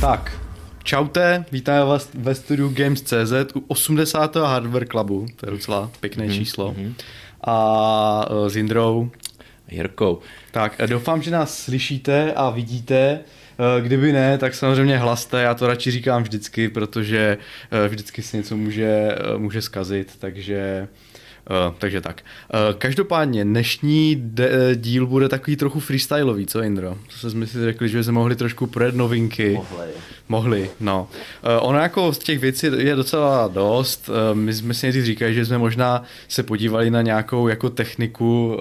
Tak, čaute, vítáme vás ve studiu Games.cz u 80. Hardware Clubu, to je docela pěkné číslo, a s Jindrou. Jirkou. Tak, doufám, že nás slyšíte a vidíte. Kdyby ne, tak samozřejmě hlaste, já to radši říkám vždycky, protože vždycky se něco může zkazit, takže tak. Každopádně dnešní díl bude takový trochu freestylový, co Indro? Co jsme si řekli, že jsme mohli trošku projet novinky. Mohli, no. Ono jako z těch věcí je docela dost. My jsme si někdy říkali, že jsme možná se podívali na nějakou jako techniku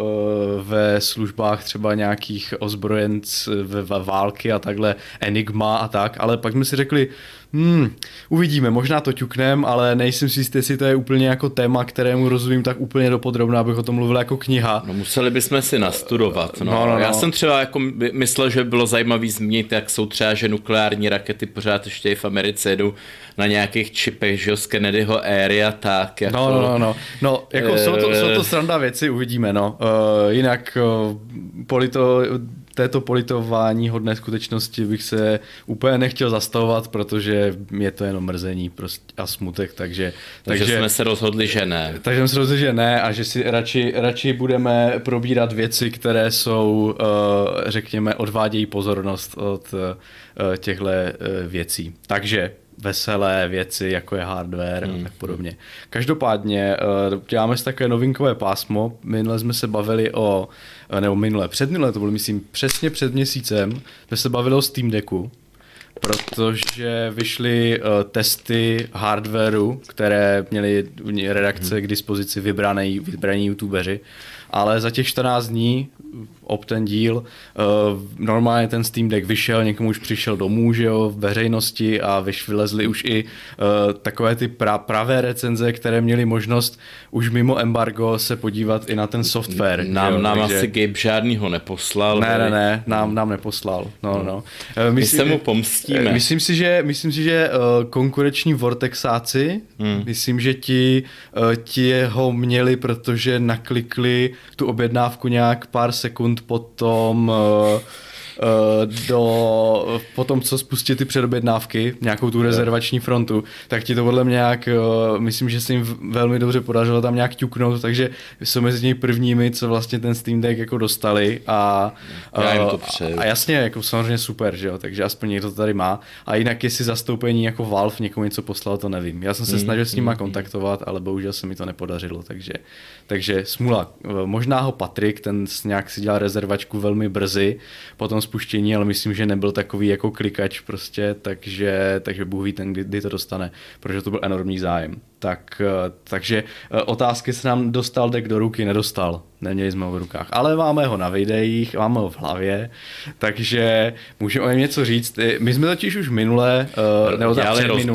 ve službách třeba nějakých ozbrojenc ve války a takhle, Enigma a tak, ale pak jsme si řekli, uvidíme, možná to ťuknem, ale nejsem si jistý, jestli to je úplně jako téma, kterému rozumím tak úplně dopodrobná, abych o tom mluvil jako kniha. No, museli bychom si nastudovat. No. Já jsem třeba jako myslel, že by bylo zajímavý zmínit, jak jsou třeba, že nukleární rakety pořád ještě i v Americe jedou na nějakých čipech, že jo, z Kennedyho éry a tak. Jako... No, jako jsou to sranda věci, uvidíme, no. Jinak této politování hodné skutečnosti bych se úplně nechtěl zastavovat, protože je to jenom mrzení prostě a smutek, takže jsme se rozhodli, že ne. Takže jsme se rozhodli, že ne a že si radši budeme probírat věci, které jsou, řekněme, odvádějí pozornost od těchto věcí. Takže veselé věci, jako je hardware a tak podobně. Každopádně děláme si takové novinkové pásmo. Minule jsme se bavili předminule, to bylo myslím přesně před měsícem, jsme se bavili o Steam Decku, protože vyšly testy hardwareu, které měly redakce k dispozici vybraní youtubeři, ale za těch 14 dní ob ten díl normálně ten Steam Deck vyšel, někomu už přišel domů, že jo, v veřejnosti a vylezly už i takové ty pravé recenze, které měly možnost už mimo embargo se podívat i na ten software. Nám asi Gabe žádnýho neposlal. Ne, nám neposlal. No. My se mu pomstíme. Myslím si, že konkurenční Vortexáci, myslím, že ti ho měli, protože naklikli tu objednávku nějak pár sekund potom, co spustí ty předobjednávky, nějakou tu rezervační frontu, tak ti to podle mě nějak, myslím, že se jim velmi dobře podařilo tam nějak ťuknout, takže jsou mezi těmi prvními, co vlastně ten Steam Deck jako dostali a jasně, jako samozřejmě super, že jo, takže aspoň někdo to tady má a jinak jestli zastoupení jako Valve někomu něco poslal, to nevím. Já jsem se snažil s nima kontaktovat, ale bohužel se mi to nepodařilo, takže smůla. Možná ho Patrik, ten nějak si dělal rezervačku velmi brzy, potom spuštění, ale myslím, že nebyl takový jako klikač prostě, takže Bůh ví ten, kdy to dostane, protože to byl enormní zájem. Takže otázky se nám dostal deck do ruky, nedostal, neměli jsme ho v rukách, ale máme ho na videích, máme ho v hlavě, takže můžeme o něm něco říct. My jsme totiž už minule, nebo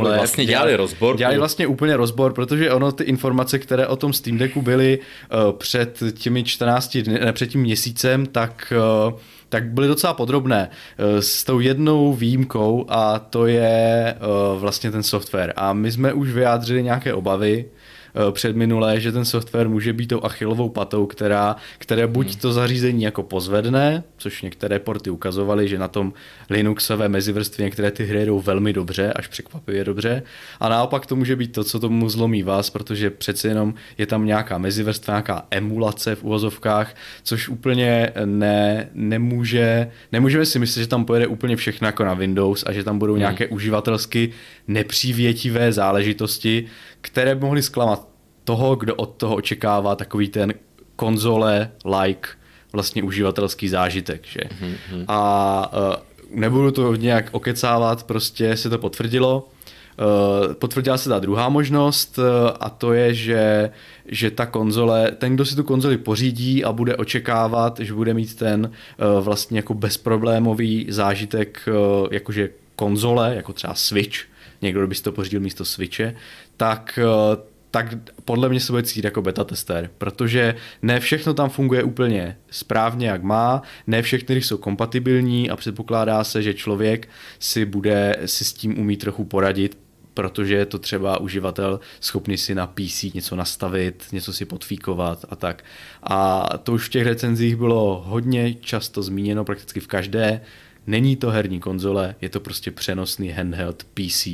vlastně dělali rozbor. Dělali vlastně úplně rozbor, protože ono ty informace, které o tom Steam Decku byly před těmi 14 dny, ne, před tím měsícem, tak byly docela podrobné s tou jednou výjimkou a to je vlastně ten software. A my jsme už vyjádřili nějaké obavy předminulé, že ten software může být tou achillovou patou, které buď to zařízení jako pozvedne, což některé porty ukazovaly, že na tom Linuxové mezivrstvě některé ty hry jdou velmi dobře, až překvapivě dobře, a naopak to může být to, co tomu zlomí vás, protože přeci jenom je tam nějaká mezivrstva, nějaká emulace v uvozovkách, což úplně nemůžeme si myslet, že tam pojede úplně všechno jako na Windows a že tam budou nějaké uživatelsky nepřívětivé záležitosti, které by mohly zklamat toho, kdo od toho očekává takový ten konzole-like vlastně uživatelský zážitek. Že? A nebudu to nějak okecávat, prostě se to potvrdilo. Potvrdila se ta druhá možnost a to je, že ta konzole, ten, kdo si tu konzoli pořídí a bude očekávat, že bude mít ten vlastně jako bezproblémový zážitek jakože konzole, jako třeba Switch, někdo by si to pořídil místo Switche, tak podle mě se bude cítit jako beta tester, protože ne všechno tam funguje úplně správně, jak má, ne všechny jsou kompatibilní a předpokládá se, že člověk si s tím umí trochu poradit, protože je to třeba uživatel schopný si na PC něco nastavit, něco si podfíkovat a tak. A to už v těch recenzích bylo hodně často zmíněno, prakticky v každé, Není to herní konzole, je to prostě přenosný handheld PC.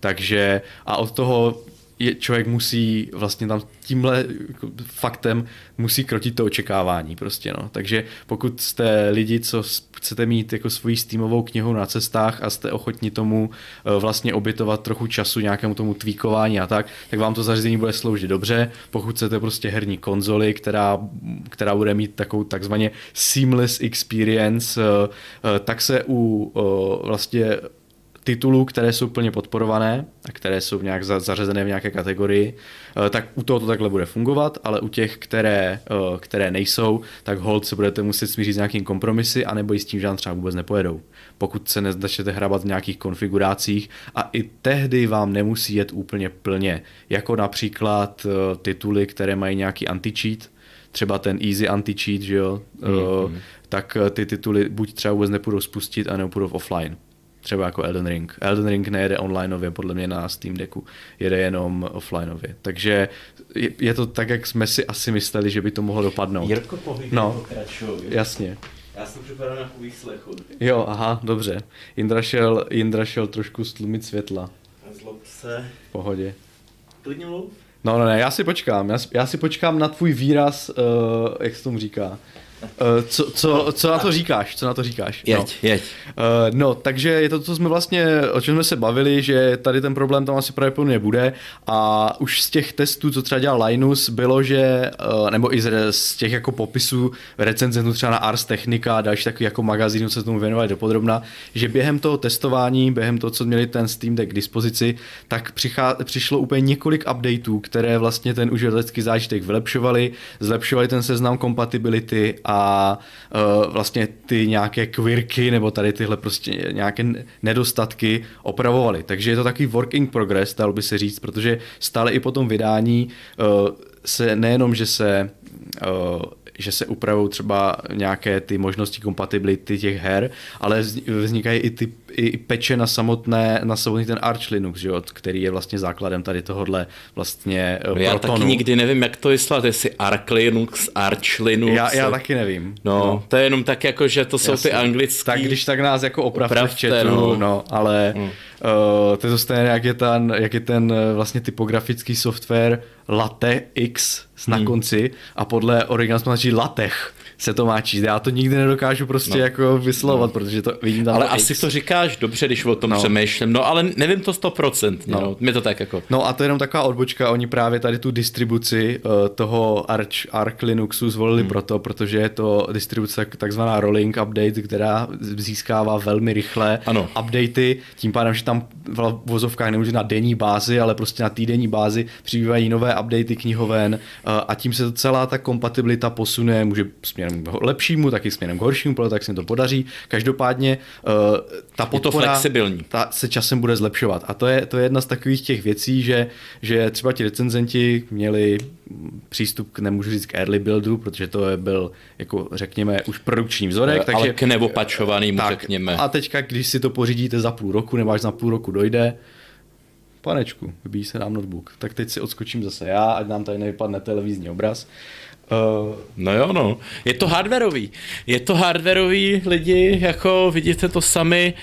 Takže a od toho člověk musí vlastně tam tímhle faktem musí krotit to očekávání prostě, no. Takže pokud jste lidi, co chcete mít jako svoji Steamovou knihu na cestách a jste ochotni tomu vlastně obětovat trochu času nějakému tomu tweakování a tak, tak vám to zařízení bude sloužit dobře. Pokud chcete prostě herní konzoli, která bude mít takovou takzvaně seamless experience, tak se u vlastně titulů, které jsou plně podporované a které jsou nějak zařazené v nějaké kategorii, tak u toho to takhle bude fungovat, ale u těch, které nejsou, tak hold se budete muset smířit s nějakým kompromisy, anebo i s tím, že vám třeba vůbec nepojedou. Pokud se nezačnete hrabat v nějakých konfigurácích a i tehdy vám nemusí jet úplně plně, jako například tituly, které mají nějaký anti-cheat, třeba ten easy anti-cheat, že jo? Tak ty tituly buď třeba vůbec nepůjdou spustit, anebo půjdou offline. Třeba jako Elden Ring. Elden Ring nejede onlineově, podle mě na Steam Decku, jede jenom offlineově. Takže je to tak, jak jsme si asi mysleli, že by to mohlo dopadnout. Jirko, pohyb, no, jasně. Já jsem připadal na chůvých slechu. Jo, aha, dobře. Jindra šel trošku stlumit světla. Zlob se. V pohodě. Klidně mluv. No, ne, já si počkám na tvůj výraz, jak se tomu říká. Co na to říkáš? Jeď. No, takže je to, co jsme vlastně, o čem jsme se bavili, že tady ten problém tam asi pravděpodobně bude a už z těch testů, co třeba dělal Linus, bylo, že, nebo i z těch jako popisů recenzentů třeba na Ars Technica a další takový jako magazínu, co se tomu věnovali dopodrobna, že během toho testování, během toho, co měli ten Steam Deck k dispozici, tak přišlo úplně několik updateů, které vlastně ten uživatelský zážitek vylepšovaly, zlepšovaly ten seznam kompatibility a vlastně ty nějaké quirky nebo tady tyhle prostě nějaké nedostatky opravovali. Takže je to takový work in progress, dalo by se říct, protože stále i po tom vydání se nejenom, že se upravují třeba nějaké ty možnosti kompatibility těch her, ale vznikají i peče na samotný ten Arch Linux, že jo, který je vlastně základem tady tohodle vlastně Protonu. Já taky nikdy nevím, jak to vyslat, jestli Arch Linux, Arch Linux. Já taky nevím. No, to je jenom tak jako, že to jsou jasný. Ty anglické. Tak když tak nás jako opravte v chatu, no ale to je to stejné, jak je ten vlastně typografický software LaTeX na konci a podle originál se LaTeX se to má číst. Já to nikdy nedokážu prostě jako vyslovovat, protože to vidím tam. Ale asi to říkáš dobře, když o tom přemýšlím. No ale nevím to 100%. No. Mě to tak jako. No a to je jenom taková odbočka. Oni právě tady tu distribuci toho Arch Linuxu zvolili proto, protože je to distribuce takzvaná rolling update, která získává velmi rychle updaty. Tím pádem, že tam v vozovkách nemůže na denní bázi, ale prostě na týdenní bázi přibývají nové updaty knihoven a tím se celá ta kompatibilita posune, může směrem k lepšímu, taky směrem k horšímu, protože tak se to podaří. Každopádně ta podpora ta se časem bude zlepšovat. A to je jedna z takových těch věcí, že třeba ti recenzenti měli přístup k, nemůžu říct, k early buildu, protože to byl, jako řekněme, už produkční vzorek. Takže, ale k neopačovanému, řekněme. A teďka, když si to pořídíte za půl roku, nebo až za půl roku dojde, panečku, vybíjí se nám notebook. Tak teď si odskočím zase já, ať nám tady nevypadne televizní obraz. No jo, no. Je to hardwarový lidi, jako vidíte to sami.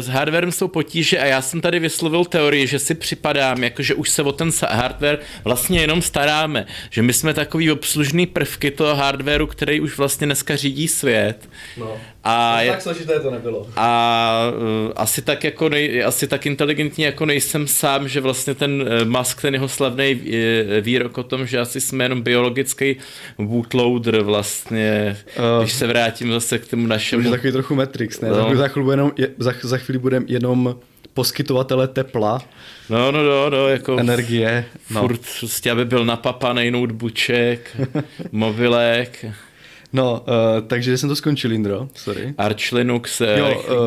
S hardwarem jsou potíže a já jsem tady vyslovil teorii, že si připadám, jakože už se o ten hardware vlastně jenom staráme. Že my jsme takový obslužný prvky toho hardwaru, který už vlastně dneska řídí svět. No. A tak složité to nebylo. A asi tak inteligentní jako nejsem sám, že vlastně ten Musk, ten jeho slavný výrok o tom, že asi jsme jenom biologický bootloader vlastně, když se vrátím zase k tomu našemu. To je takový trochu Matrix, ne? No. Za chvíli budeme jenom poskytovatele tepla. No, jako energie. Furt prostě, aby byl napapanej notebooček, mobilek. No, takže jsem to skončil, Indro, sorry. Arch Linux,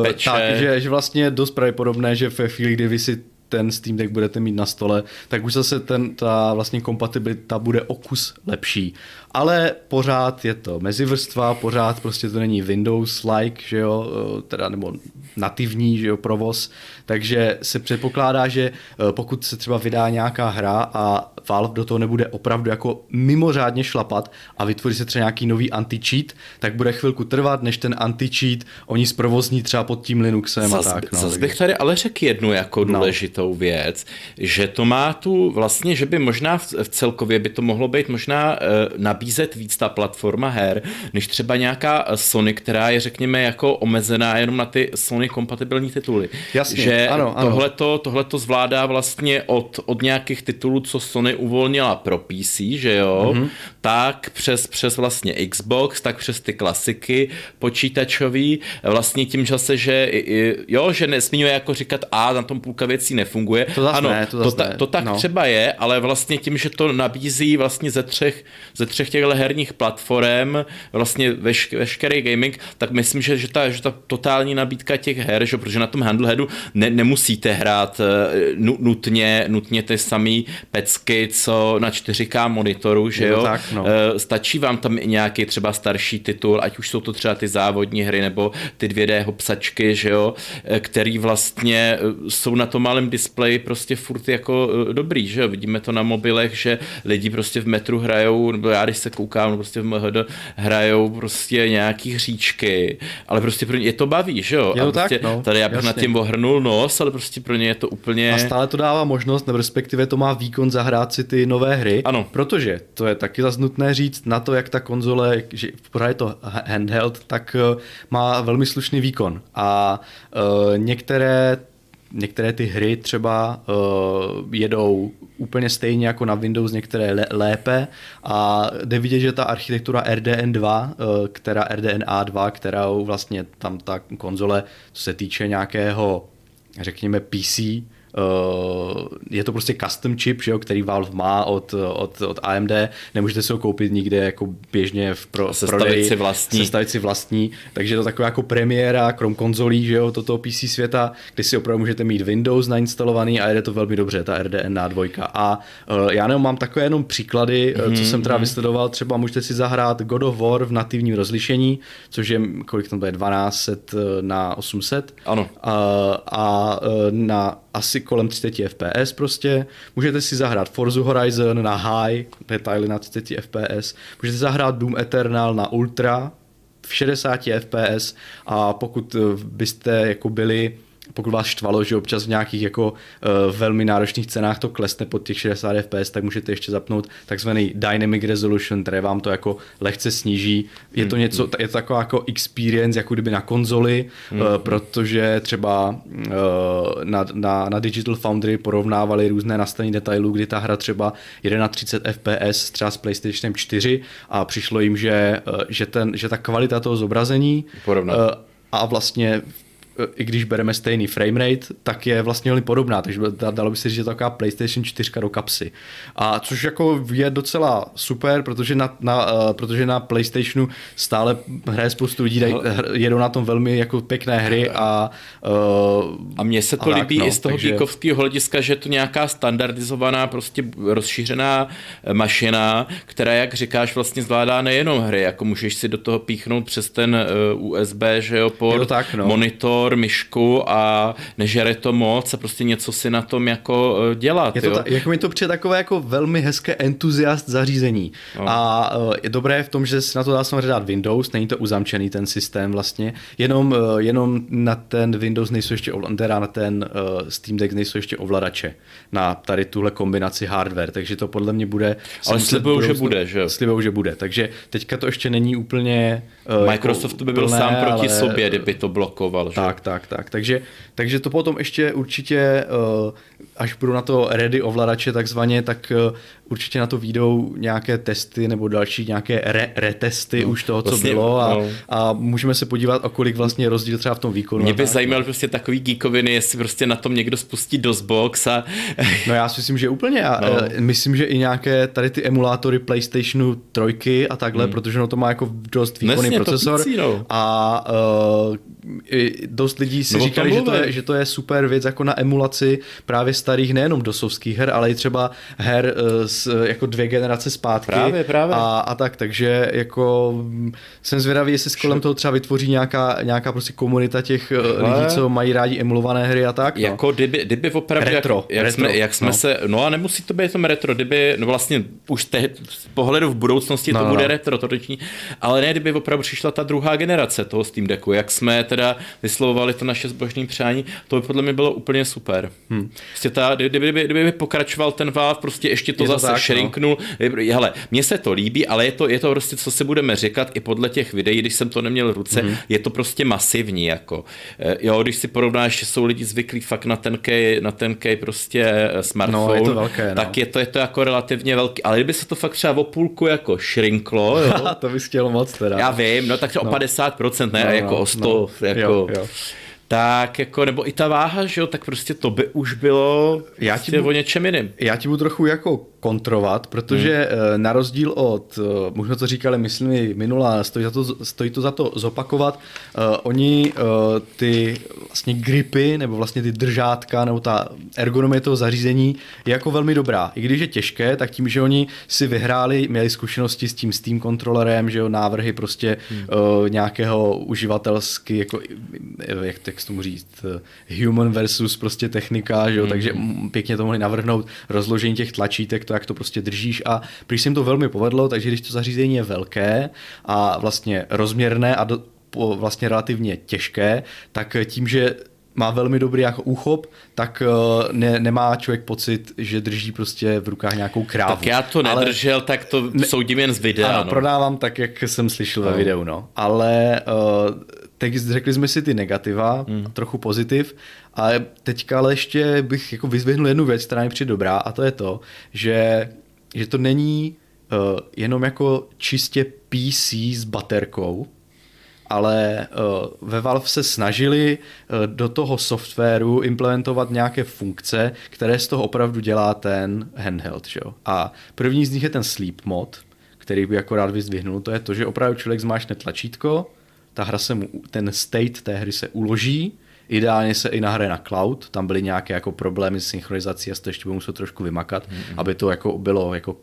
peče. Takže vlastně dost pravděpodobné, že ve chvíli, kdy vy si ten Steam Deck budete mít na stole, tak už zase ta vlastně kompatibilita bude o kus lepší. ale pořád je to mezivrstva, pořád prostě to není Windows-like, že jo, teda nebo nativní, že jo, provoz, takže se předpokládá, že pokud se třeba vydá nějaká hra a Valve do toho nebude opravdu jako mimořádně šlapat a vytvoří se třeba nějaký nový anti-cheat, tak bude chvilku trvat, než ten anti-cheat oni zprovozní třeba pod tím Linuxem a tak. No, zase bych tady ale řekl jednu jako důležitou věc, že to má tu vlastně, že by možná v celkově by to mohlo být možná nabízet víc ta platforma her, než třeba nějaká Sony, která je řekněme jako omezená jenom na ty Sony kompatibilní tituly. Jasně, že ano. Tohleto zvládá vlastně od nějakých titulů, co Sony uvolnila pro PC, že jo, tak přes vlastně Xbox, tak přes ty klasiky počítačový, vlastně tím zase, že jo, že nesmíme jako říkat, na tom půlka věcí nefunguje. To tak třeba je, ale vlastně tím, že to nabízí vlastně ze třech těchto herních platform vlastně veškerý gaming, tak myslím, že ta totální nabídka těch her, že, protože na tom handleheadu nemusíte hrát nutně ty samý pecky, co na 4K monitoru, že jo. Stačí vám tam i nějaký třeba starší titul, ať už jsou to třeba ty závodní hry nebo ty 2D hopsačky, že jo, který vlastně jsou na tom malém displeji prostě furt jako dobrý, že jo. Vidíme to na mobilech, že lidi prostě v metru hrajou, nebo já když se koukám, prostě v MHD hrajou prostě nějaký hříčky, ale prostě pro ně je to baví, že jo. A prostě tady já bych nad tím ohrnul nos, ale prostě pro ně je to úplně... A stále to dává možnost, nebo respektive to má výkon zahrát si ty nové hry, ano. Protože to je taky zas nutné říct na to, jak ta konzole, že pořád je to handheld, tak má velmi slušný výkon a některé ty hry třeba jedou úplně stejně jako na Windows, některé lépe a jde vidět, že ta architektura RDNA 2, kterou vlastně tam ta konzole, co se týče nějakého, řekněme PC, je to prostě custom chip, že jo, který Valve má od AMD, nemůžete si ho koupit nikde jako běžně sestavit si vlastní, takže je to taková jako premiéra, krom konzolí, že jo, toto PC světa, kde si opravdu můžete mít Windows nainstalovaný a jede to velmi dobře, ta RDNA 2. A já nemám takové jenom příklady, co jsem teda vysledoval, třeba můžete si zahrát God of War v nativním rozlišení, což je, kolik tam to je, 1200 na 800, ano. A na asi kolem 30 fps prostě. Můžete si zahrát Forza Horizon na high, detaily na 30 fps. Můžete zahrát Doom Eternal na ultra v 60 fps a pokud byste jako byli, pokud vás štvalo, že občas v nějakých jako velmi náročných cenách to klesne pod těch 60 fps, tak můžete ještě zapnout takzvaný Dynamic Resolution, které vám to jako lehce sníží. Je to něco, je to taková jako experience, jako kdyby na konzoli, protože třeba na Digital Foundry porovnávali různé nastavení detailů, kdy ta hra třeba jede na 30 fps třeba s PlayStation 4 a přišlo jim, že ta kvalita toho zobrazení a vlastně i když bereme stejný framerate, tak je vlastně velmi podobná, takže dalo by se říct, že to je taková PlayStation 4 do kapsy. A což jako je docela super, protože na PlayStationu stále hraje spoustu lidí, jedou na tom velmi jako pěkné hry a mně se to líbí i z toho geekovského hlediska, že je to nějaká standardizovaná, prostě rozšířená mašina, která, jak říkáš, vlastně zvládá nejenom hry, jako můžeš si do toho píchnout přes ten USB, že jo, port, monitor, myšku a nežere to moc a prostě něco si na tom jako dělat. Jako mi to přijde takové jako velmi hezké entuziast zařízení. No. A je dobré v tom, že si na to dá samozřejmě dát Windows, není to uzamčený ten systém vlastně, jenom na ten Windows nejsou ještě ovladače, na ten Steam Deck nejsou ještě ovladače na tady tuhle kombinaci hardware, takže to podle mě bude... Ale slibuju, že bude, že jo? Slibuju, že bude, takže teďka to ještě není úplně... Microsoft jako by byl plné, sám proti sobě, kdyby to blokoval, že? Tak. Takže to potom ještě určitě, až budou na to ready ovladače takzvaně, tak určitě na to výjdou nějaké testy nebo další nějaké retesty už toho, vlastně, co bylo a můžeme se podívat, o kolik vlastně rozdíl třeba v tom výkonu. Mě by zajímal prostě takový geekoviny, jestli prostě na tom někdo spustí DOSBox a... No já si myslím, že úplně. Myslím, že i nějaké tady ty emulátory PlayStationu 3 a takhle, protože to má jako dost výkonný procesor. A dost lidí si říkali, že to je super věc jako na emulaci právě starých nejenom dosovských her, ale i třeba her jako dvě generace zpátky. Právě. A tak, takže jako jsem zvědavý, jestli s kolem toho třeba vytvoří nějaká prostě komunita těch lidí, co mají rádi emulované hry a tak. No. Jako kdyby opravdu retro. Jak jsme se, no a nemusí to být tom retro, kdyby, no vlastně už z pohledu v budoucnosti to bude retro, to roční, ale ne, kdyby opravdu přišla ta druhá generace toho Steam Decku, jak jsme teda vyslovovali to naše zbožné přání, to by podle mě bylo úplně super. Prostě kdyby pokračoval ten Valve, prostě ještě to je zase tak, šrinknul. No. Hele, mně se to líbí, ale je to prostě, co si budeme říkat i podle těch videí, když jsem to neměl v ruce, je to prostě masivní, jako. Jo, když si porovnáš, že jsou lidi zvyklí fakt na tenkej prostě smartphone, no, je to velké, no. Tak je to jako relativně velký, ale kdyby se to fakt třeba o půlku jako šrinklo, jo. To bys chtěl moc teda. Já vím, no tak o 50%, ne, jako o 100, jako... Jo. Tak jako, nebo i ta váha, že jo, tak prostě to by už bylo o něčem jiným. Já ti budu trochu jako kontrovat, protože na rozdíl od, možná to říkali, myslím, minula, stojí to za to zopakovat, oni ty vlastně gripy, nebo vlastně ty držátka, nebo ta ergonomie toho zařízení je jako velmi dobrá. I když je těžké, tak tím, že oni si vyhráli, měli zkušenosti s tím Steam kontrolerem, že jo, návrhy prostě nějakého uživatelsky, jako, jak to tomu říct, human versus prostě technika, že jo, takže pěkně to mohli navrhnout, rozložení těch tlačítek, to, jak to prostě držíš, a když se jim to velmi povedlo, takže když to zařízení je velké a vlastně rozměrné a vlastně relativně těžké, tak tím, že má velmi dobrý jako úchop, tak nemá člověk pocit, že drží prostě v rukách nějakou krávu. Tak já to nedržel, ale, tak to soudím jen z videa. Ano, no. Prodávám tak, jak jsem slyšel ve videu, no. Ale tak řekli jsme si ty negativa, trochu pozitiv, ale teďka ale ještě bych jako vyzvihnul jednu věc, která mi přijde dobrá, a to je to, že to není jenom jako čistě PC s baterkou, ale ve Valve se snažili do toho softwaru implementovat nějaké funkce, které z toho opravdu dělá ten handheld. Že jo? A první z nich je ten sleep mod, který by jako rád vyzdvihnul. To je to, že opravdu člověk zmáčne tlačítko, ten state té hry se uloží, ideálně se i nahraje na cloud, tam byly nějaké jako problémy s synchronizací a to ještě budu muset trošku vymakat, aby to jako bylo jako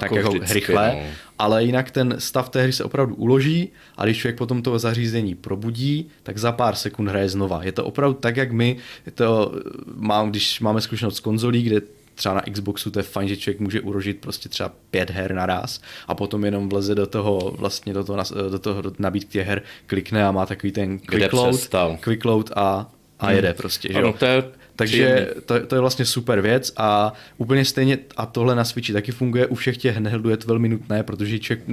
tak jako rychle, no. Ale jinak ten stav té hry se opravdu uloží a když člověk potom toho zařízení probudí, tak za pár sekund hraje znova. Je to opravdu tak, jak my to mám, když máme zkušenost z konzolí, kde třeba na Xboxu to je fajn, že člověk může uložit prostě třeba 5 her naraz a potom jenom vleze do toho nabídky her, klikne a má takový ten quick load a jede prostě, že jo. Takže to je vlastně super věc a úplně stejně, a tohle na Switchi taky funguje, u všech těch handheldů je to velmi nutné, protože člověk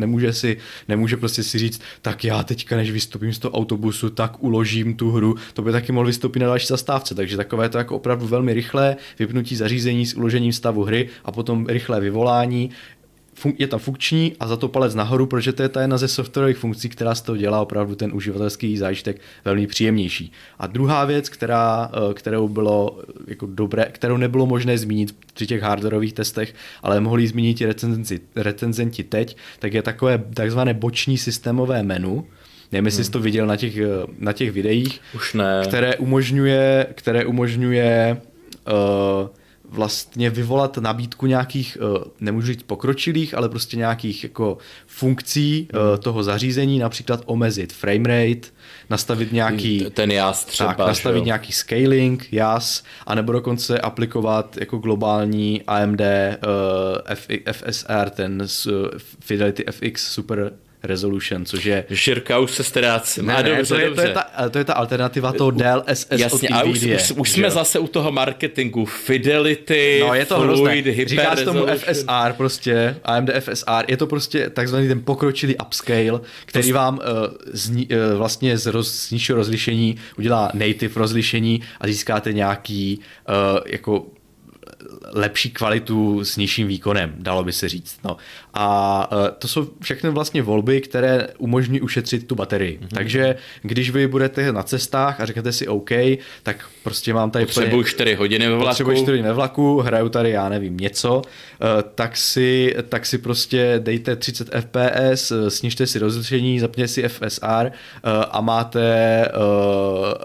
nemůže prostě si říct, tak já teďka, než vystoupím z toho autobusu, tak uložím tu hru, to by taky mohl vystoupit na další zastávce, takže takové to jako opravdu velmi rychlé vypnutí zařízení s uložením stavu hry a potom rychlé vyvolání, je tam funkční a za to palec nahoru, protože to je ta jedna ze softwarových funkcí, která z toho dělá opravdu ten uživatelský zážitek velmi příjemnější. A druhá věc, kterou nebylo možné zmínit při těch hardwarových testech, ale mohli ji zmínit i recenzenti teď, tak je takové takzvané boční systémové menu, nevím, jestli jsi to viděl na těch videích, už ne. které umožňuje vlastně vyvolat nabídku nějakých, nemůžu říct pokročilých, ale prostě nějakých jako funkcí toho zařízení, například omezit framerate, nastavit nějaký ten jas třeba, tak, nastavit nějaký scaling, jas, anebo dokonce aplikovat jako globální AMD FSR, ten Fidelity FX Super Resolution, což je... Širka už se ztrácím. To je ta alternativa toho DLSS jasně, od NVIDIA. Jasně, už jsme zase u toho marketingu. Fidelity, no, je to fluid, hyper. Říkáš tomu FSR prostě, AMD FSR, je to prostě takzvaný ten pokročilý upscale, který vám vlastně z nižšího rozlišení udělá native rozlišení a získáte nějaký jako lepší kvalitu s nižším výkonem, dalo by se říct. No. A to jsou všechny vlastně volby, které umožní ušetřit tu baterii. Mm-hmm. Takže když vy budete na cestách a řeknete si OK, tak prostě mám tady... Potřebuji 4 hodiny ve vlaku. Hraju tady, já nevím, něco, tak si prostě dejte 30 fps, snižte si rozlišení, zapněte si FSR a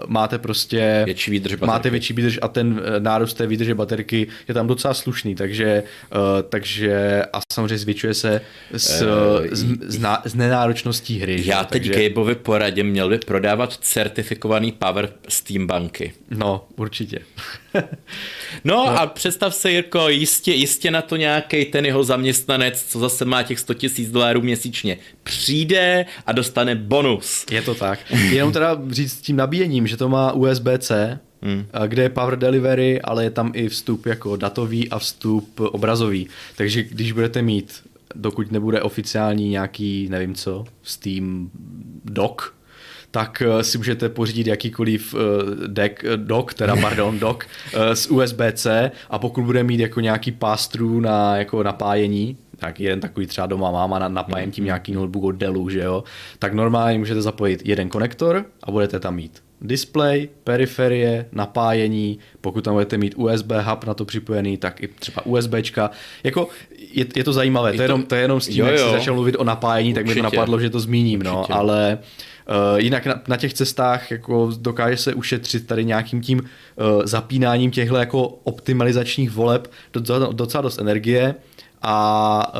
máte prostě... Větší výdrž baterky. Máte větší výdrž a ten nárůst té výdrže baterky je tam docela slušný, takže a samozřejmě zvětšuje se s nenáročností hry. Já teď Gabeovi poradě měl by prodávat certifikovaný power Steam banky. No, určitě. A představ se, Jirko, jistě na to nějaký ten jeho zaměstnanec, co zase má těch $100,000 měsíčně, přijde a dostane bonus. Je to tak. Jenom teda říct s tím nabíjením, že to má USB-C, kde je power delivery, ale je tam i vstup jako datový a vstup obrazový. Takže když budete mít, dokud nebude oficiální nějaký, nevím co, Steam Dock, tak si můžete pořídit jakýkoliv dock z USB-C, a pokud bude mít jako nějaký pass-through na jako napájení, tak jeden takový třeba doma mám a napájem tím nějaký notebook od Dellu, že jo, tak normálně můžete zapojit jeden konektor a budete tam mít display, periferie, napájení, pokud tam budete mít USB hub na to připojený, tak i třeba USBčka. Jako je to zajímavé, to je jenom s tím, jak jsi začal mluvit o napájení, určitě. Tak mi to napadlo, že to zmíním, no, ale jinak na těch cestách jako dokáže se ušetřit tady nějakým tím zapínáním těchto jako optimalizačních voleb docela dost energie. A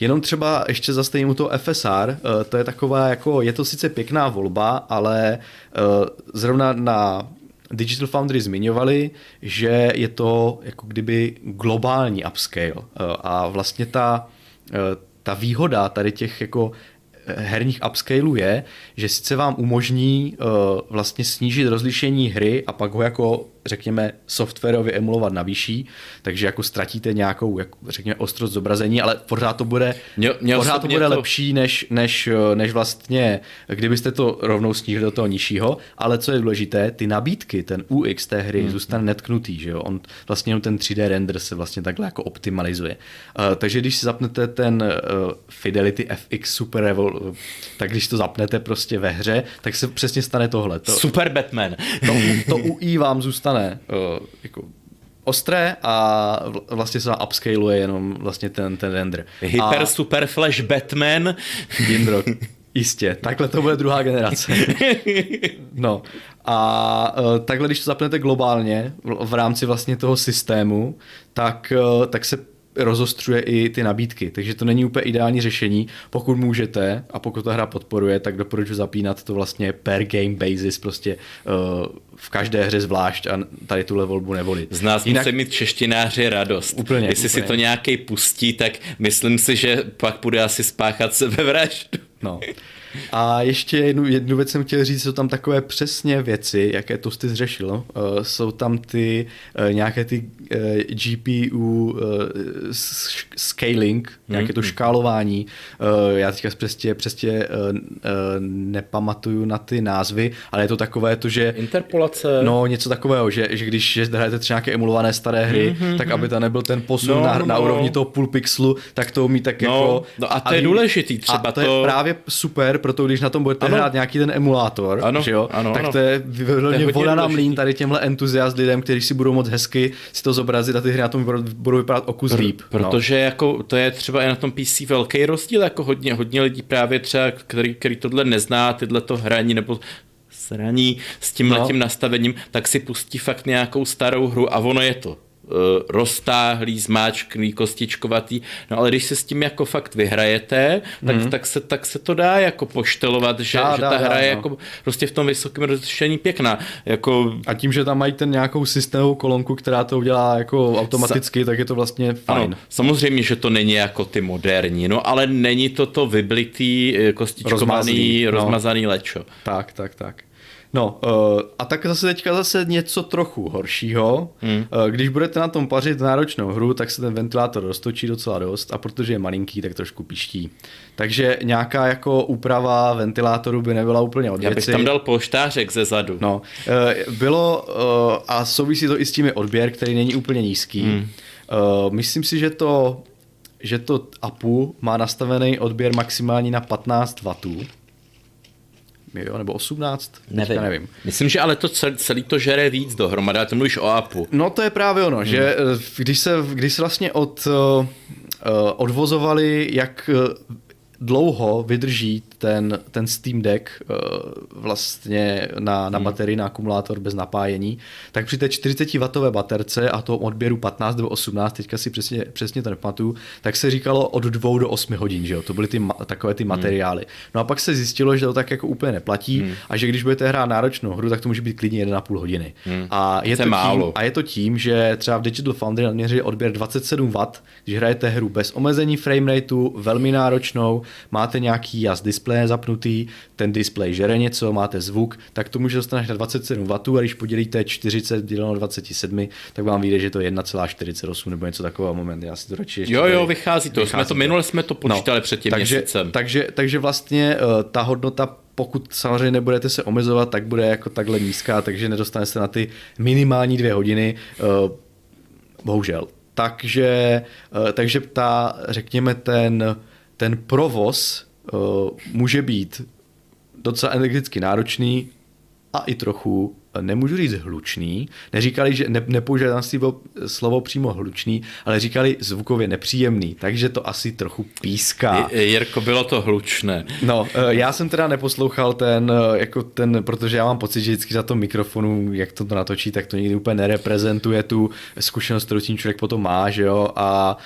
jenom třeba ještě zastavím u toho FSR, to je taková jako, je to sice pěkná volba, ale zrovna na Digital Foundry zmiňovali, že je to jako kdyby globální upscale a vlastně ta výhoda tady těch jako herních upscaleů je, že sice vám umožní vlastně snížit rozlišení hry a pak ho jako řekněme softwarově emulovat na výšší, takže jako ztratíte nějakou jako, řekněme ostrost zobrazení, ale pořád to bude, lepší než vlastně, kdybyste to rovnou snížili do toho nižšího, ale co je důležité, ty nabídky, ten UX té hry zůstane netknutý, že jo, on vlastně ten 3D render se vlastně takhle jako optimalizuje. Takže když si zapnete ten Fidelity FX Super Resolution, tak když to zapnete prostě ve hře, tak se přesně stane tohle. Super Batman. To UI vám zůstane jako ostré a vlastně se upscaluje jenom vlastně ten render. Hyper super flash Batman. Jindro, jistě. Takhle to bude druhá generace. No. A takhle, když to zapnete globálně v rámci vlastně toho systému, tak se rozostřuje i ty nabídky. Takže to není úplně ideální řešení. Pokud můžete a pokud ta hra podporuje, tak doporučuji zapínat to vlastně per game basis, prostě v každé hře zvlášť a tady tuhle volbu nevolit. Z nás musí mít češtináři radost. Úplně. Jestli si to nějaký pustí, tak myslím si, že pak bude asi spáchat sebevraždu. No. A ještě jednu věc jsem chtěl říct, jsou tam takové přesně věci, jaké to jsi zřešil. Jsou tam ty nějaké ty GPU scaling, nějaké to škálování. Já teďka přesně nepamatuju na ty názvy, ale je to takové to, že... Interpolace. No, něco takového, že když hrajete třeba nějaké emulované staré hry, tak aby tam nebyl ten posun na úrovni toho půl pixelu, tak to umí tak jako... No a to je důležitý třeba to... A to je právě super, proto když na tom budete hrát nějaký ten emulátor, že jo, to je vyhodně voda na mlýn tady těmhle entuziast lidem, kteří si budou moc hezky si to zobrazit a ty hry na tom budou vypadat o kus líp. Protože jako to je třeba i na tom PC velký rozdíl, jako hodně lidí právě třeba, který tohle nezná, tyhleto hraní nebo sraní s tímhletím nastavením, tak si pustí fakt nějakou starou hru a ono je to roztáhlý, zmáčkný, kostičkovatý, no ale když se s tím jako fakt vyhrajete, tak se to dá jako poštelovat, že ta hra je jako prostě v tom vysokém rozlišení pěkná. Jako... A tím, že tam mají ten nějakou systémovou kolonku, která to udělá jako automaticky, tak je to vlastně fajn. Ano, samozřejmě, že to není jako ty moderní, no ale není to vyblitý, kostičkovaný, rozmazaný lečo. Tak. No, a tak zase teďka zase něco trochu horšího. Když budete na tom pařit náročnou hru, tak se ten ventilátor roztočí docela dost a protože je malinký, tak trošku piští. Takže nějaká jako úprava ventilátoru by nebyla úplně od věci. Já bych tam dal polštářek ze zadu. No, bylo a souvisí to i s tím je odběr, který není úplně nízký. Myslím si, že to APU má nastavený odběr maximální na 15 W. Jo, nebo 18? Nevím. Myslím, že ale to celý to žere víc dohromady, ale to mluvíš o APU. No to je právě ono, že když se vlastně odvozovali, jak dlouho vydrží ten Steam Deck vlastně na baterii, na akumulátor bez napájení, tak při té 40W baterce a toho odběru 15 nebo 18, teďka si přesně to nepamatuju, tak se říkalo od 2 do 8 hodin, že jo? To byly takové ty materiály. No a pak se zjistilo, že to tak jako úplně neplatí a že když budete hrát náročnou hru, tak to může být klidně 1,5 hodiny. A je to tím, že třeba v Digital Foundry naměřili odběr 27W, když hrajete hru bez omezení framerateu, velmi náročnou, máte nějaký jazd displeje zapnutý, ten displej žere něco, máte zvuk, tak to může dostaneš na 27W a když podělíte 40 děleno 27, tak vám vyjde, že to je 1,48 nebo něco takového moment. Já si to radši ještě... Jo, vychází to. Minule jsme to počítali před tím měsícem. Takže vlastně ta hodnota, pokud samozřejmě nebudete se omezovat, tak bude jako takhle nízká, takže nedostane se na ty minimální 2 hodiny. Bohužel. Takže řekněme ten provoz může být docela energeticky náročný a i trochu, nemůžu říct hlučný, neříkali, že nepoužívali tam slovo přímo hlučný, ale říkali zvukově nepříjemný, takže to asi trochu píská. Jirko, bylo to hlučné. No, já jsem teda neposlouchal ten, protože já mám pocit, že vždycky za to mikrofonu, jak to natočí, tak to nikdy úplně nereprezentuje tu zkušenost, kterou tím člověk potom má, že jo, a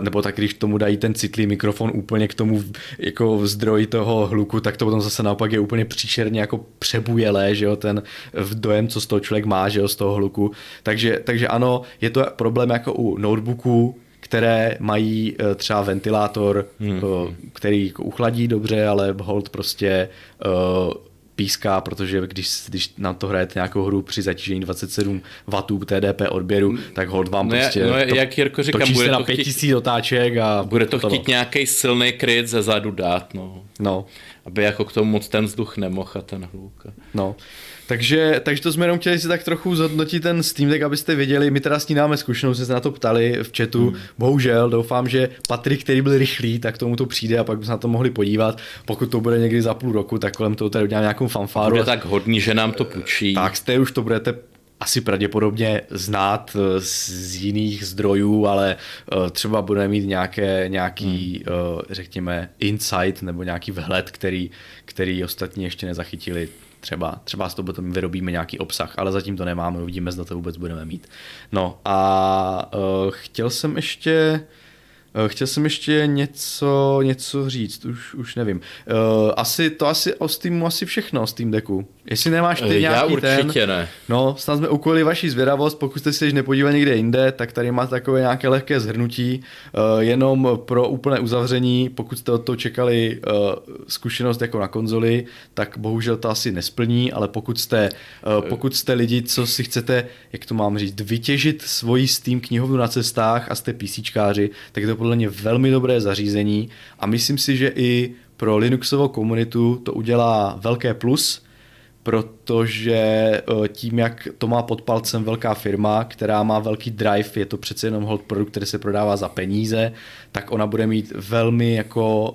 nebo tak, když tomu dají ten citlivý mikrofon úplně k tomu jako zdroji toho hluku, tak to potom zase naopak je úplně příšerně jako přebujelé, že jo, ten dojem, co z toho člověk má, že jo, z toho hluku. Takže ano, je to problém jako u notebooků, které mají třeba ventilátor, který uchladí dobře, ale hold prostě píská, protože když na to hrajete nějakou hru při zatížení 27W TDP odběru, tak hold vám prostě jak Jirko říkám, točí se na 5000 otáček a bude to chtít nějaký silný kryt ze zadu dát, no. Aby jako k tomu moc ten vzduch nemohl a ten hluk. No. Takže to jsme jenom chtěli si tak trochu zhodnotit ten Steam Deck, abyste věděli. My teda s ní dáme zkušenost, jsme se na to ptali v chatu. Bohužel, doufám, že Patrik, který byl rychlý, tak tomu to přijde a pak bychom se na to mohli podívat. Pokud to bude někdy za půl roku, tak kolem toho tady udělám nějakou fanfáru. Bude tak hodný, že nám to půjčí. Tak jste už to budete asi pravděpodobně znát z jiných zdrojů, ale třeba budeme mít nějaký řekněme, insight nebo nějaký vhled, který ostatní ještě nezachytili. Třeba z toho potom vyrobíme nějaký obsah, ale zatím to nemáme, uvidíme, zda to vůbec budeme mít. No a chtěl jsem ještě něco říct, už nevím. Asi o Steamu asi všechno, Steam Decku. Jestli nemáš ty nějaký já určitě ne. No, snad jsme ukolili vaši zvědavost, pokud jste se již nepodívali někde jinde, tak tady máte takové nějaké lehké shrnutí. Jenom pro úplné uzavření, pokud jste od toho čekali zkušenost jako na konzoli, tak bohužel to asi nesplní, ale pokud jste lidi, co si chcete, jak to mám říct, vytěžit svoji Steam knihovnu na cestách a jste PCčkáři, tak je to podle mě velmi dobré zařízení a myslím si, že i pro Linuxovou komunitu to udělá velké plus, protože tím, jak to má pod palcem velká firma, která má velký drive, je to přece jenom hold produkt, který se prodává za peníze, tak ona bude mít velmi jako...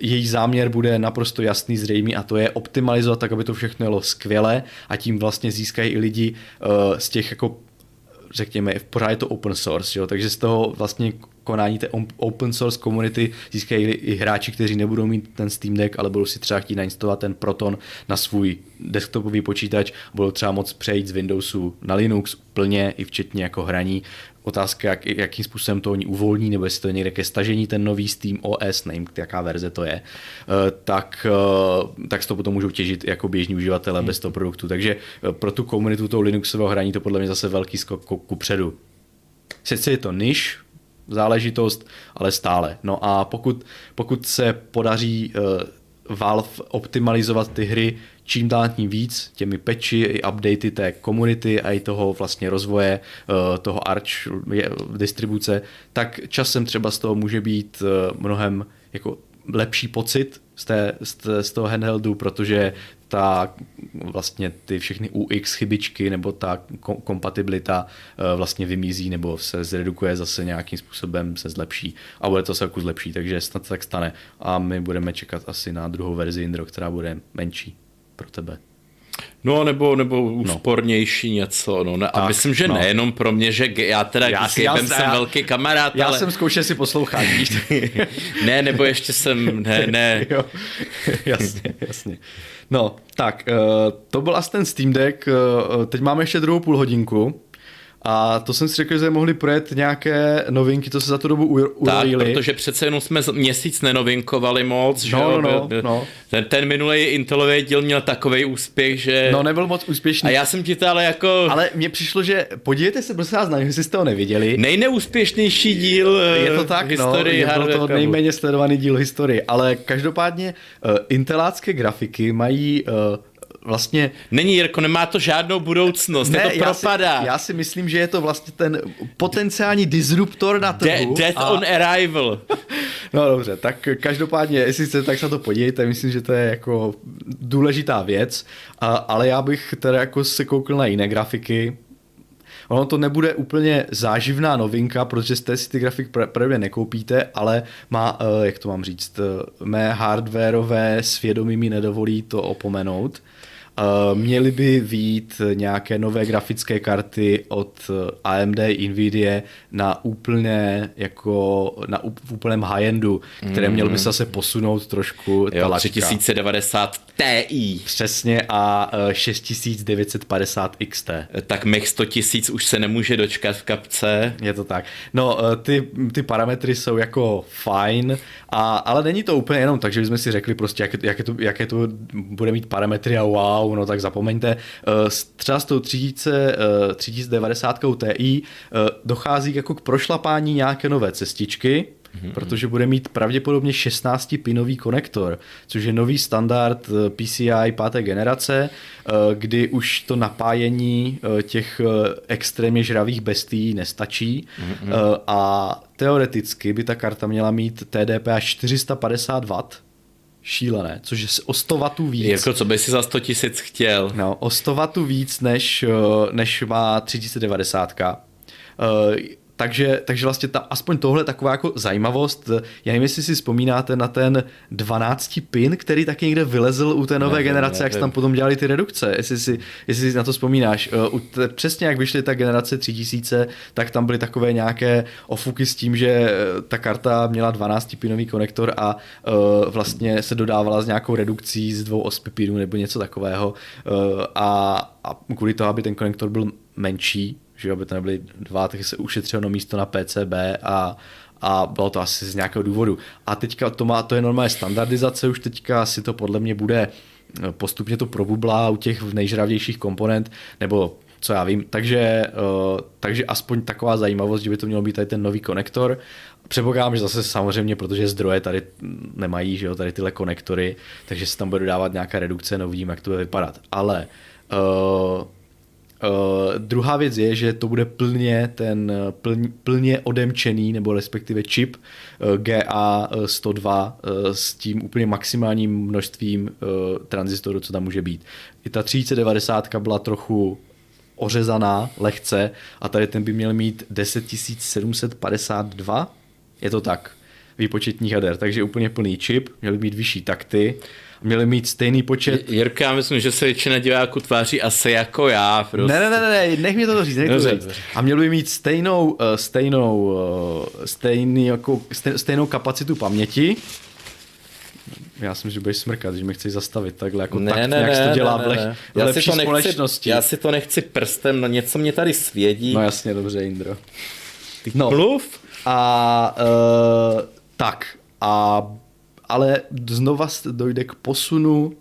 Její záměr bude naprosto jasný, zřejmý a to je optimalizovat tak, aby to všechno jelo skvěle a tím vlastně získají i lidi z těch jako řekněme, pořád je to open source, jo? Takže z toho vlastně konání té open source komunity získají i hráči, kteří nebudou mít ten Steam Deck, ale budou si třeba chtít nainstalovat ten Proton na svůj desktopový počítač, budou třeba moc přejít z Windowsu na Linux plně i včetně jako hraní. Otázka, jakým způsobem to oni uvolní, nebo jestli to je někde ke stažení ten nový Steam OS, nevím, jaká verze to je, tak to potom můžou těžit jako běžní uživatelé bez toho produktu. Takže pro tu komunitu toho Linuxového hraní to podle mě zase velký skok kupředu. Sice je to niž záležitost, ale stále. No a pokud se podaří Valve optimalizovat ty hry čím dál tím víc, těmi patchy i updaty té komunity a i toho vlastně rozvoje, toho Arch distribuce, tak časem třeba z toho může být mnohem jako lepší pocit z toho handheldu, protože ta vlastně ty všechny UX chybičky nebo ta kompatibilita vlastně vymizí nebo se zredukuje, zase nějakým způsobem se zlepší a bude to se jako zlepší, takže snad se tak stane a my budeme čekat asi na druhou verzi Indro, která bude menší pro tebe. No, nebo úspornější něco. No, tak, a myslím, že nejenom pro mě, že já teda jsem velký kamarád. Já jsem zkoušel si poslouchat. Ne, nebo ještě jsem, ne. Jo, jasně. No, tak, to byl asi ten Steam Deck. Teď máme ještě druhou půl hodinku. A to jsem si řekl, že mohli projet nějaké novinky, to se za tu dobu urojili. Tak, protože přece jenom jsme měsíc nenovinkovali moc, že jo? No. Ten minulý Intelový díl měl takovej úspěch, že... No, nebyl moc úspěšný. A já jsem ti to ale jako... Ale mně přišlo, že podívejte se, prosím vás, na něj, jestli jste ho neviděli. Nejneúspěšnější díl je to tak, v historii. No, je to nejméně sledovaný díl historii, ale každopádně intelácké grafiky mají... Vlastně... Není, Jirko, nemá to žádnou budoucnost, ne, to propadá. Já si myslím, že je to vlastně ten potenciální disruptor na trhu. Death on arrival. No dobře, tak každopádně, jestli chcete, tak se na to podívejte, myslím, že to je jako důležitá věc, ale já bych teda jako se koukl na jiné grafiky. Ono to nebude úplně záživná novinka, protože jste si ty grafik pravděpodobně nekoupíte, ale má, jak to mám říct, mé hardwareové svědomí mi nedovolí to opomenout. Měly by vyjít nějaké nové grafické karty od AMD, NVIDIA na úplně jako na úplném high-endu, které měl by se zase posunout trošku ta laťka. 3090 Ti. Přesně a 6950 XT. Tak mech 100 000 už se nemůže dočkat v kapce. Je to tak. No, ty parametry jsou jako fajn, ale není to úplně jenom tak, že bychom si řekli prostě, jaké to bude mít parametry a wow. No tak zapomeňte, třeba s tou 3090 Ti dochází jako k prošlapání nějaké nové cestičky, protože bude mít pravděpodobně 16-pinový konektor, což je nový standard PCI 5. generace, kdy už to napájení těch extrémně žravých bestií nestačí a teoreticky by ta karta měla mít TDPA 450W, šílené, což je o 100 W víc. Jirko, co by si za 100 000 chtěl? No, o 100 W víc, než má 3090. Takže vlastně aspoň tohle taková jako zajímavost. Já nevím, jestli si vzpomínáte na ten 12 pin, který taky někde vylezl u té nové generace, jak se tam potom dělali ty redukce, jestli si na to vzpomínáš. Přesně jak vyšly ta generace 3000, tak tam byly takové nějaké ofuky s tím, že ta karta měla 12 pinový konektor a vlastně se dodávala s nějakou redukcí z 2 8 pinů nebo něco takového a kvůli toho, aby ten konektor byl menší, že aby to nebyly 2, tak se ušetřilo místo na PCB a bylo to asi z nějakého důvodu. A teďka to je normálně standardizace, už teďka si to podle mě bude postupně to probublá u těch nejžravějších komponent, nebo co já vím, takže aspoň taková zajímavost, že by to mělo být tady ten nový konektor. Předpokládám, že zase samozřejmě, protože zdroje tady nemají, že jo, tady tyhle konektory, takže se tam bude dodávat nějaká redukce, no vidím, jak to bude vypadat. Ale druhá věc je, že to bude plně odemčený, nebo respektive čip GA102 s tím úplně maximálním množstvím tranzistorů, co tam může být. I ta 3090 byla trochu ořezaná lehce a tady ten by měl mít 10752, je to tak, výpočetních jader, takže úplně plný čip, měl by mít vyšší takty, měli mít stejný počet. Jirka, já myslím, že se většina diváků tváří asi jako já. Prostě. Ne, nech mi to říct. A měli by mít stejnou kapacitu paměti. Já si myslím, že budeš smrkat, že mi chceš zastavit takhle, jako jak to dělá v lepší společnosti. Já si to nechci prstem, no něco mě tady svědí. No jasně, dobře, Indro. Mluv. Ale znova dojde k posunu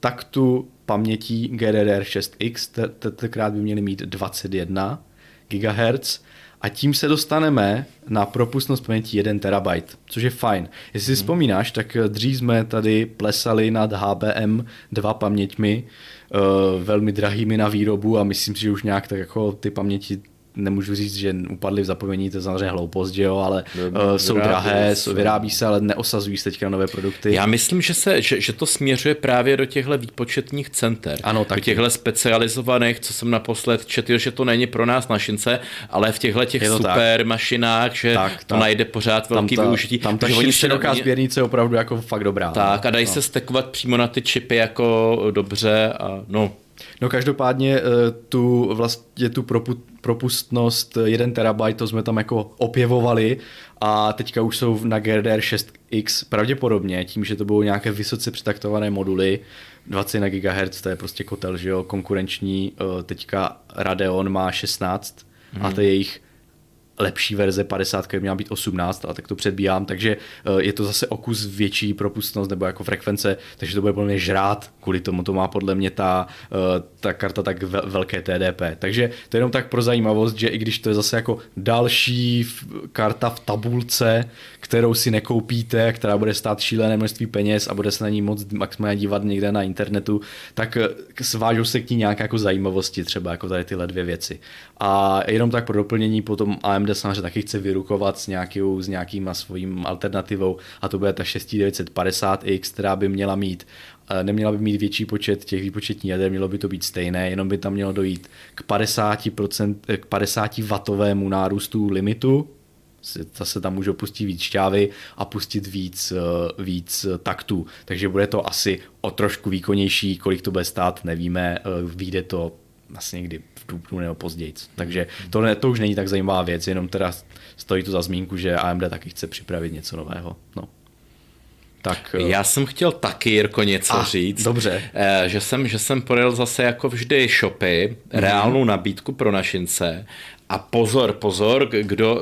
taktu paměti GDDR6X, tentokrát by měli mít 21 GHz a tím se dostaneme na propustnost paměti 1 TB, což je fajn. Jestli si vzpomínáš, tak dřív jsme tady plesali nad HBM2 paměťmi, velmi drahými na výrobu a myslím si, že už nějak tak jako ty paměti nemůžu říct, že upadly v zapomení, to je samozřejmě hloupost, jo, ale jsou drahé, vyrábí se, ale neosazují se teďka nové produkty. Já myslím, že to směřuje právě do těchto výpočetních center. Ano, do těchto specializovaných, co jsem naposled četl, že to není pro nás našince, ale v těchto těch super tak. mašinách, že tak, to najde pořád velký využití. Tam ta široká sběrnice je opravdu jako fakt dobrá. Tak a dají se stekovat přímo na ty čipy jako dobře a no. No každopádně tu vlastně tu propustnost 1 TB, to jsme tam jako opěvovali a teďka už jsou na GDDR6X pravděpodobně, tím, že to budou nějaké vysoce přetaktované moduly, 20 na GHz, to je prostě kotel, že jo, konkurenční, teďka Radeon má 16 a to je jejich lepší verze 50, která měla být 18, ale tak to předbíhám, takže je to zase o kus větší propustnost nebo jako frekvence, takže to bude podle mě žrát, kvůli tomu to má podle mě ta karta tak velké TDP. Takže to je jenom tak pro zajímavost, že i když to je zase jako další karta v tabulce, kterou si nekoupíte, která bude stát šílené množství peněz a bude se na ní moc maximálně dívat někde na internetu, tak svážou se k ní nějaké jako zajímavosti, třeba jako tady tyhle dvě věci. A jenom tak pro doplnění potom AMD samozřejmě taky chce vyrukovat s nějakým svým alternativou a to bude ta 6950X, která by měla mít, neměla by mít větší počet těch výpočetních jader, mělo by to být stejné, jenom by tam mělo dojít k 50W nárůstu limitu, zase tam můžou pustit víc šťávy a pustit víc taktů, takže bude to asi o trošku výkonnější, kolik to bude stát, nevíme, vyjde to asi někdy nebo později. Takže to už není tak zajímavá věc, jenom teda stojí tu za zmínku, že AMD taky chce připravit něco nového. No. Tak, já jsem chtěl taky, Jirko, něco říct. Dobře. Že jsem podal zase jako vždy shopy, reálnou nabídku pro našince a pozor,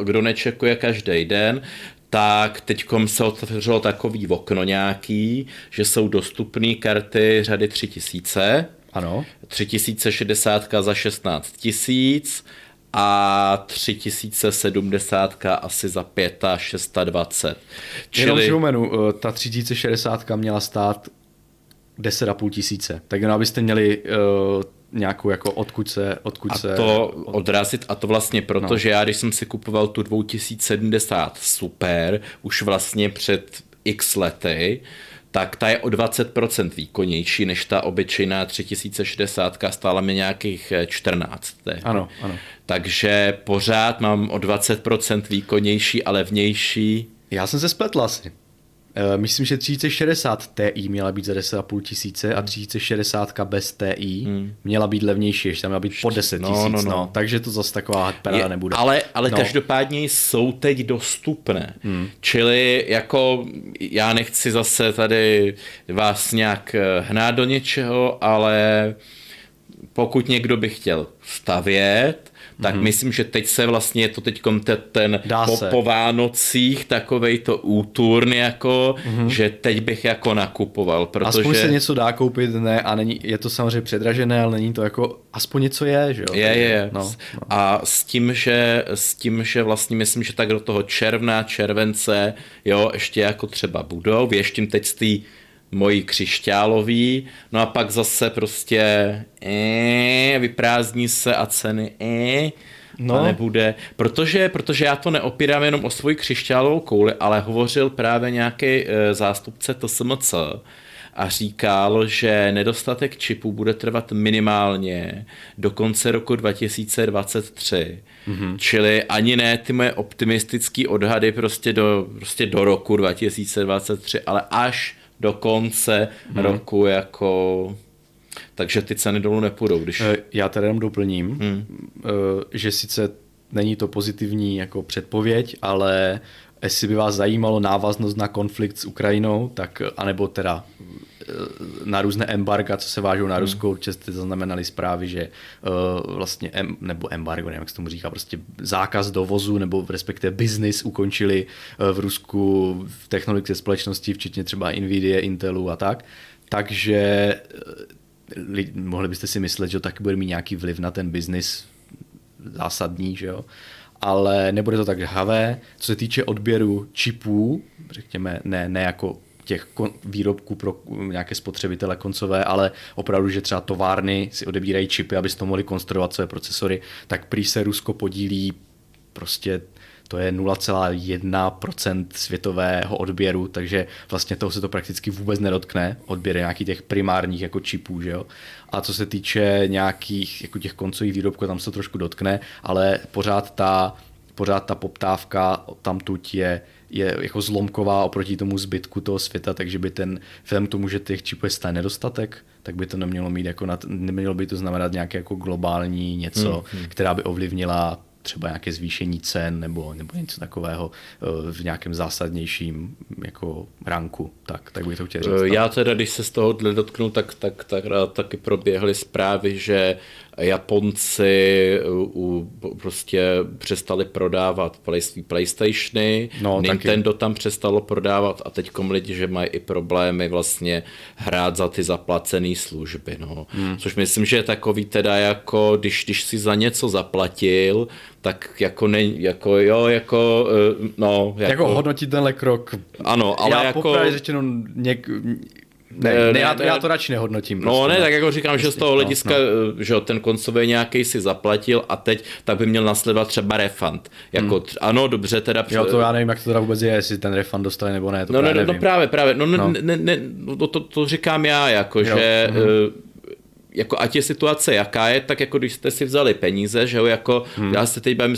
kdo nečekuje každý den, tak teďkom se otevřelo takový okno nějaký, že jsou dostupné karty řady 3000, ano. 3060 za 16 000 a 3070 asi za 5 a 620. Jenom připomenu, ta 3060 měla stát 10 500, tak jenom abyste měli nějakou jako odkud se... A to odrazit a to vlastně proto, že já když jsem si kupoval tu 2070 Super už vlastně před x lety, tak ta je o 20% výkonnější než ta obyčejná 3060, stála mi nějakých 14. Ano. Takže pořád mám o 20% výkonnější a levnější. Já jsem se spletl asi. Myslím, že 3060 Ti měla být za 10 500 a 3060 bez Ti měla být levnější, ještě tam měla být po 10 000. No. Takže to zase taková perada nebude. Ale každopádně jsou teď dostupné. Čili jako já nechci zase tady vás nějak hnát do něčeho, ale pokud někdo by chtěl stavět, tak myslím, že teď se vlastně je to teďkom ten po Vánocích takovej to úturn jako, že teď bych jako nakupoval, protože... Aspoň se něco dá koupit, ne, a není, je to samozřejmě předražené, ale není to jako, aspoň něco je, že jo? Je. No. A s tím, že vlastně myslím, že tak do toho června, července, jo, ještě jako třeba budou, věštím teď z té mojí křišťálový, no a pak zase prostě vyprázdní se a ceny a nebude. Protože já to neopírám jenom o svoji křišťálovou kouli, ale hovořil právě nějaký zástupce TSMC a říkal, že nedostatek čipů bude trvat minimálně do konce roku 2023. Čili ani ne ty moje optimistické odhady prostě do roku 2023, ale až do konce roku jako... Takže ty ceny dolů nepůjdou, když... Já tady jenom doplním, že sice není to pozitivní jako předpověď, ale jestli by vás zajímalo návaznost na konflikt s Ukrajinou, tak anebo teda na různé embarga, co se vážou na Rusko, určitě jste zaznamenali zprávy, že vlastně nebo embargo, nevím, jak se tomu říká, prostě zákaz dovozu nebo respektive biznis ukončili v Rusku v technologické společnosti, včetně třeba NVIDIA, Intelu a tak. Takže mohli byste si myslet, že to taky bude mít nějaký vliv na ten biznis zásadní, že jo? Ale nebude to tak havé. Co se týče odběru čipů, řekněme, ne jako těch výrobků pro nějaké spotřebitele koncové, ale opravdu, že třeba továrny si odebírají čipy, aby si to mohli konstruovat své procesory, tak prý se Rusko podílí prostě, to je 0,1% světového odběru, takže vlastně toho se to prakticky vůbec nedotkne, odběr nějakých těch primárních jako čipů, že jo. A co se týče nějakých jako těch koncových výrobků, tam se to trošku dotkne, ale pořád ta poptávka tamtud je jako zlomková oproti tomu zbytku toho světa, takže by ten film k tomu, že těch čipů je stále nedostatek, tak by to nemělo mít jako nemělo by to znamenat nějaké jako globální něco, která by ovlivnila třeba nějaké zvýšení cen nebo něco takového v nějakém zásadnějším jako ranku, tak bych to chtěl říct. Já teda, když se z toho dotknu, tak taky proběhly zprávy, že Japonci prostě přestali prodávat PlayStationy, Nintendo taky tam přestalo prodávat a teďkom lidi, že mají i problémy vlastně hrát za ty zaplacené služby. No. Což myslím, že je takový teda jako, když si za něco zaplatil, tak jako ne, jako jo, jako no. Jako hodnotit tenhle krok. Ano, ale já jako poprvé řečeno já to radši nehodnotím. Prostě, no ne, tak jako říkám, že z toho hlediska, že ten koncový nějaký si zaplatil a teď tak by měl následovat třeba refund. Jako ano, dobře teda. Jo, to já nevím, jak to teda vůbec je, jestli ten refund dostane nebo ne, to no, právě nevím. To říkám já, jako jo. Že jako ať je situace jaká je, tak jako když jste si vzali peníze, že jo, jako já se teď bavím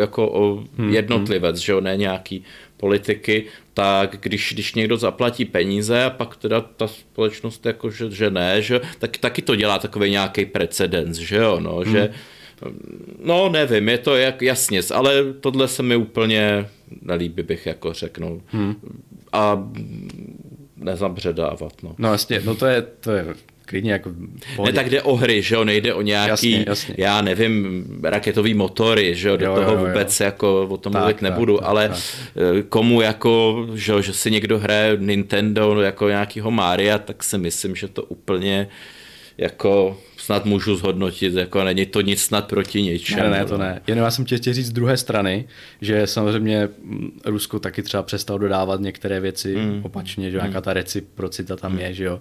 jako jednotlivec, že jo, ne nějaký politiky, tak když někdo zaplatí peníze a pak teda ta společnost jako, že ne, že tak taky to dělá takový nějaký precedens, že jo, no, že no nevím, je to jak jasně, ale tohle se mi úplně nelíbí, bych jako řeknul. A nezabředávat, no. No jasně, no to je klidně jako pohodě. Ne, tak jde o hry, že jo, nejde o nějaký, jasně. Já nevím, raketový motory, že jo, do toho vůbec jako o tom mluvit nebudu, ale komu jako, že si někdo hraje Nintendo jako nějakýho Mária, tak si myslím, že to úplně jako snad můžu zhodnotit, jako není to nic snad proti ničemu. Ne, to ne. Jenom já jsem chtěl říct z druhé strany, že samozřejmě Rusko taky třeba přestalo dodávat některé věci opačně, že nějaká ta reciprocita tam je, že jo.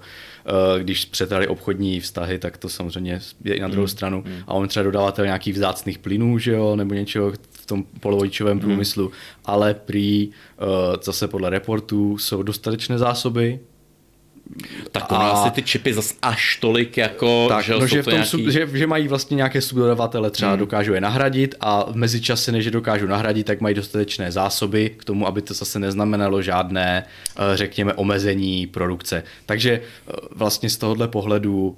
Když přetrali obchodní vztahy, tak to samozřejmě je i na druhou stranu. A on třeba dodavatel nějakých vzácných plynů, že jo, nebo něčeho v tom polovodičovém průmyslu, ale prý zase podle reportů jsou dostatečné zásoby. Tak asi ty čipy zase až tolik jako, tak, že, no, že, v tom nějaký... že mají vlastně nějaké subdodavatele, třeba dokážou je nahradit a v mezičase, než je dokážou nahradit, tak mají dostatečné zásoby k tomu, aby to zase neznamenalo žádné, řekněme, omezení produkce. Takže vlastně z tohohle pohledu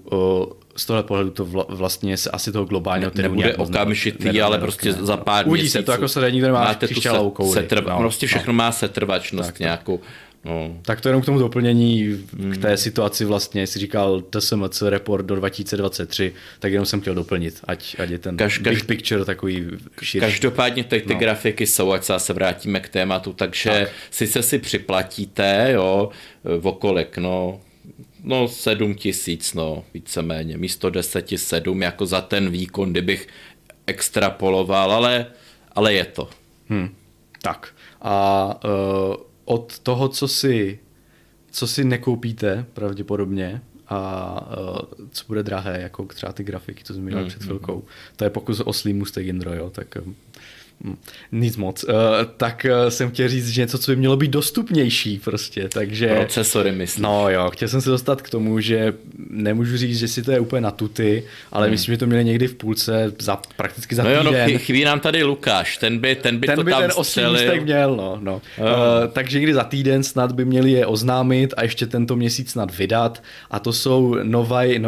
to vlastně se asi toho globálního trhu nebude okamžitý, ale prostě za pár měsíců. Uvidí se to, jako se tady nikdo nemá křišťálovou kouli. Prostě všechno má setrvačnost nějakou. No. Tak to jenom k tomu doplnění k té situaci vlastně, jestli říkal TSMC report do 2023, tak jenom jsem chtěl doplnit, ať je ten big picture takový širší. Každopádně ty grafiky jsou, ať se vrátíme k tématu, takže sice si připlatíte, jo, okolik, no 7 000, no víceméně, místo 10 700 jako za ten výkon, kdybych extrapoloval, ale je to. Tak a od toho, co si nekoupíte pravděpodobně a co bude drahé, jako třeba ty grafiky, to zmiňoval před chvilkou. To je pokus o Slim Mustang Indro, jo, tak nic moc. Tak jsem chtěl říct, že něco, co by mělo být dostupnější prostě, takže... Procesory, myslím. No jo, chtěl jsem se dostat k tomu, že nemůžu říct, že si to je úplně na tuty, ale myslím, že to měli někdy v půlce, prakticky za týden. No chybí nám tady Lukáš, ten by tam střelil. Ten by ten měl, no. Takže někdy za týden snad by měli je oznámit a ještě tento měsíc snad vydat a to jsou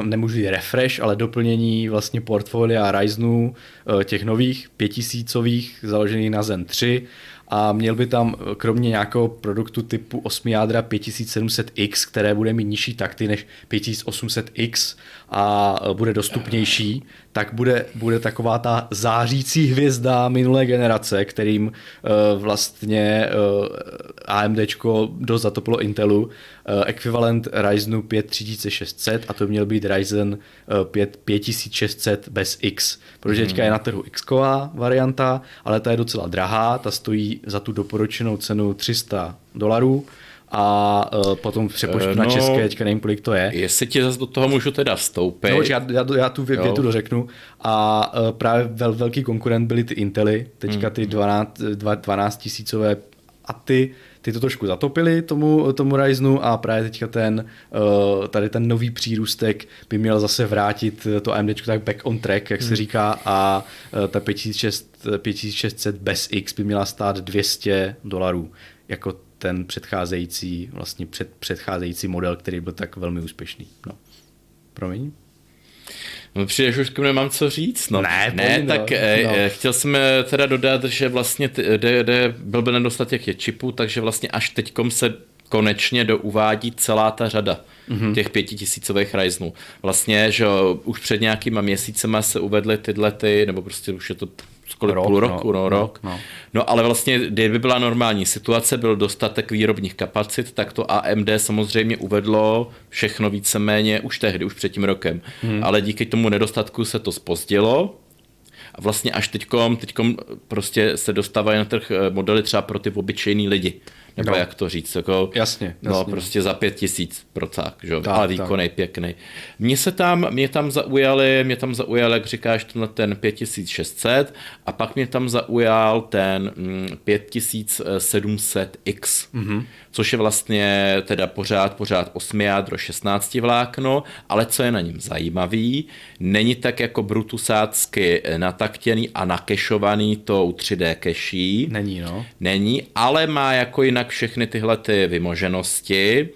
nemůžu říct refresh, ale doplnění vlastně portfolia Ryzenů, těch nových 5000ových, založený na Zen 3 a měl by tam kromě nějakého produktu typu 8 jádra 5700X, které bude mít nižší takty než 5800X a bude dostupnější, tak bude taková ta zářící hvězda minulé generace, kterým vlastně AMDčko dost zatopilo Intelu, ekvivalent Ryzenu 5600 a to měl být Ryzen 5600 bez X, protože teďka je na trhu X-ková varianta, ale ta je docela drahá, ta stojí za tu doporučenou cenu $300 a potom přepočtu na české, teďka nevím, kolik to je. Jestli ti zase do toho můžu teda vstoupit. No, já tu větu dořeknu. A právě velký konkurent byly ty Intely, teďka ty 12 tisícové a ty to trošku zatopili tomu Ryzenu a právě teďka ten nový přírůstek by měl zase vrátit to AMDčko tak back on track, jak se říká, a ta 5600 bez X by měla stát $200 jako ten předcházející, vlastně předcházející model, který byl tak velmi úspěšný. No. Promiň? No, přijdeš už, nemám co říct. No. Ne, chtěl jsem teda dodat, že vlastně byl nedostatek těch čipů, takže vlastně až teďkom se konečně douvádí celá ta řada těch 5000 Ryzenů. Vlastně, že už před nějakýma měsícema se uvedly tyhle, nebo prostě už je to půl roku. No ale vlastně, kdyby byla normální situace, byl dostatek výrobních kapacit, tak to AMD samozřejmě uvedlo všechno víceméně už tehdy, už před tím rokem. Ale díky tomu nedostatku se to zpozdilo a vlastně až teďkom prostě se dostávají na trh modely třeba pro ty obyčejný lidi. Nebo jak to říct, jako, jasně. No prostě za 5000 procák, že? Ale výkonný, pěkný. Mě tam zaujal, jak říkáš, ten 5600 a pak mě tam zaujal ten 5700X, což je vlastně teda pořád 8 jádro, 16 vlákno, ale co je na něm zajímavý, není tak jako brutusácky nataktěný a nakešovaný tou 3D keší. Není, ale má jako jinak všechny tyhle ty vymoženosti,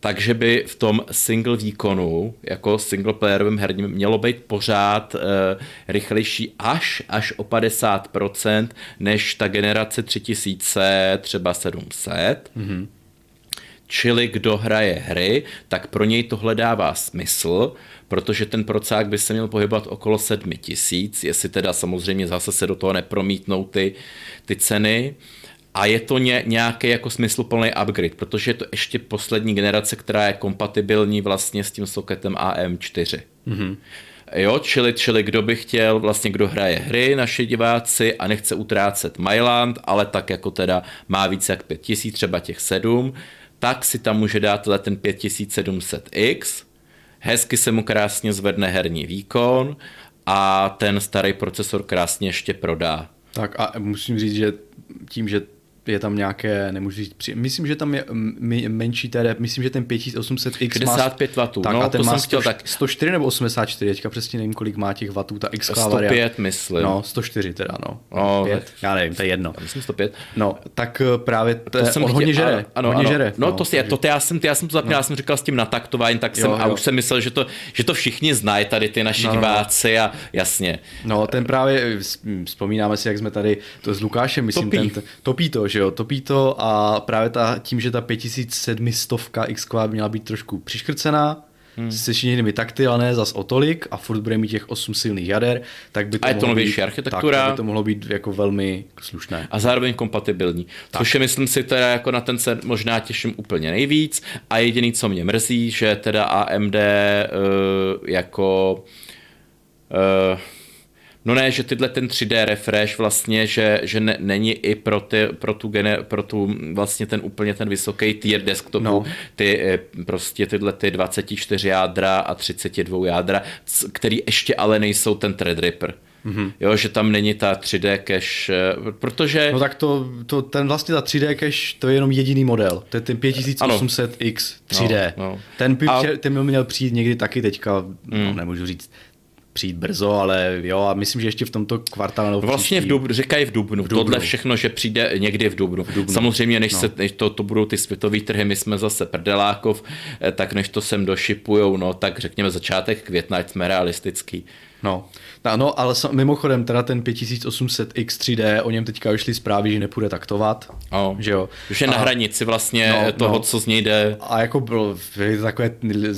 takže by v tom single výkonu, jako single playerovém herním, mělo být pořád rychlejší až o 50% než ta generace 3000, třeba 700. Čili kdo hraje hry, tak pro něj tohle dává smysl, protože ten procák by se měl pohybovat okolo 7000, jestli teda samozřejmě zase se do toho nepromítnou ty ceny. A je to nějaký jako smysluplný upgrade, protože je to ještě poslední generace, která je kompatibilní vlastně s tím soketem AM4. Jo, čili kdo by chtěl, vlastně kdo hraje hry, naši diváci, a nechce utrácet Myland, ale tak jako teda má více jak 5000, třeba těch 7, tak si tam může dát ten 5700X, hezky se mu krásně zvedne herní výkon a ten starý procesor krásně ještě prodá. Tak a musím říct, že tím, že je tam nějaké, nemůžu říct, myslím, že tam je menší TDP, myslím, že ten 5800X 65 má... 65W, no a ten to má jsem chtěl tak... 104 nebo 84, teďka přesně nevím, kolik má těch wattů, ta X varianta. 105, myslím. No, 104 teda, no. 5, já nevím, to je jedno. Já myslím 105. No, tak právě on hodně žere. Ano. Žere. No, já jsem to zapněl, já jsem říkal s tím nataktováním, tak jsem a už jsem myslel, že to všichni znají tady ty naši diváci a jasně. No, ten právě, vzpomínáme si, jak jsme tady to s Lukášem, myslím, topí to, a právě tím, že ta 5700X měla být trošku přiškrcená, se někdy takty, ale ne zas o tolik a furt bude mít těch 8 silných jader, tak by to, a mohlo, být, architektura. Tak by to mohlo být jako velmi slušné. A zároveň kompatibilní, což je, myslím si, teda jako na ten se možná těším úplně nejvíc a jediný, co mě mrzí, že teda AMD no ne, že tyhle ten 3D refresh vlastně, že ne, není i pro tu vlastně ten úplně ten vysoký tier desktopu, ty prostě tyhle ty 24 jádra a 32 jádra, který ještě ale nejsou ten Threadripper. Jo, že tam není ta 3D cache, protože... No tak ten vlastně ta 3D cache, to je jenom jediný model, to je ten 5800X 3D. No. Ten měl přijít někdy taky teďka, nemůžu říct, přijít brzo, ale jo, a myslím, že ještě v tomto kvartálu. Vlastně říkají v dubnu. Tohle všechno, že přijde někdy v dubnu. Samozřejmě, než to budou ty světové trhy, my jsme zase prdelákov, tak než to sem došipujou, tak řekněme začátek května, ať jsme realistický. No, no ale mimochodem teda ten 5800X 3D, o něm teďka vyšly zprávy, že nepůjde taktovat, no, že jo. Už je na hranici vlastně toho, co z něj jde. A jako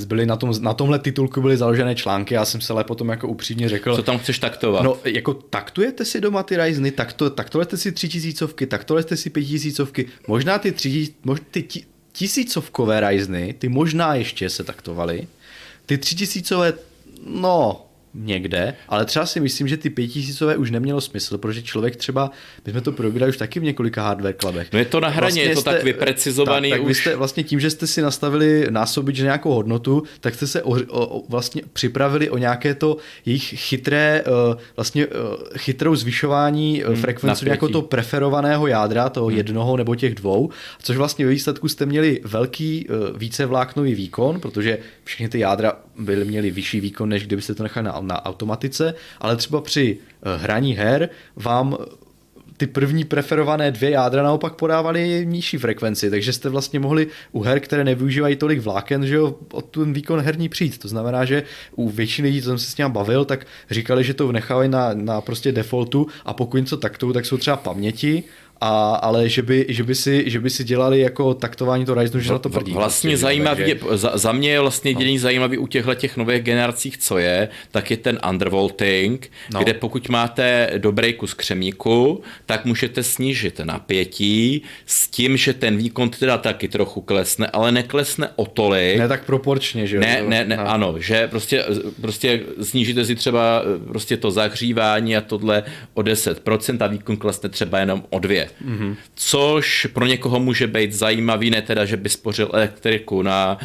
byly na tomhle titulku byly založené články, já jsem se ale potom jako upřímně řekl. Co tam chceš taktovat? No, jako taktujete si doma ty Ryzeny, taktujete si 3000, taktujete si 5000, možná ty 1000 Ryzeny, ty možná ještě se taktovaly, ty 3000, no... někde, ale třeba si myslím, že ty 5000 už nemělo smysl, protože člověk třeba, my jsme to probírali už taky v několika hardware clubech. No je to na hraně, vlastně je to tak vyprecizovaný tak už. Vy jste vlastně tím, že jste si nastavili násobič na nějakou hodnotu, tak jste se vlastně připravili o nějaké to jejich chytré, vlastně chytrou zvyšování frekvenci nějakého toho preferovaného jádra, toho jednoho nebo těch dvou, což vlastně ve výsledku jste měli velký vícevláknový výkon, protože všechny ty jádra měly vyšší výkon, než kdybyste to nechali na automatice, ale třeba při hraní her vám ty první preferované dvě jádra naopak podávaly nižší frekvenci, takže jste vlastně mohli u her, které nevyužívají tolik vláken, že jo, o ten výkon herní přijít. To znamená, že u většiny lidí, co jsem se s ním bavil, tak říkali, že to nechávají na prostě defaultu a pokud něco taktou, tak jsou třeba paměti, ale že by si dělali jako taktování to Ryzenu, že na to prdí. Vlastně zajímavý, za mě je vlastně jediný zajímavý u těchto těch nových generacích, co je, tak je ten undervolting, kde pokud máte dobrý kus křemíku, tak můžete snížit napětí s tím, že ten výkon teda taky trochu klesne, ale neklesne o tolik. Ne tak proporčně, že jo? Ne, ano, že prostě snížíte si třeba prostě to zahřívání a tohle o 10% a výkon klesne třeba jenom o 2%. Mm-hmm. Což pro někoho může být zajímavý, ne teda, že by spořil elektriku na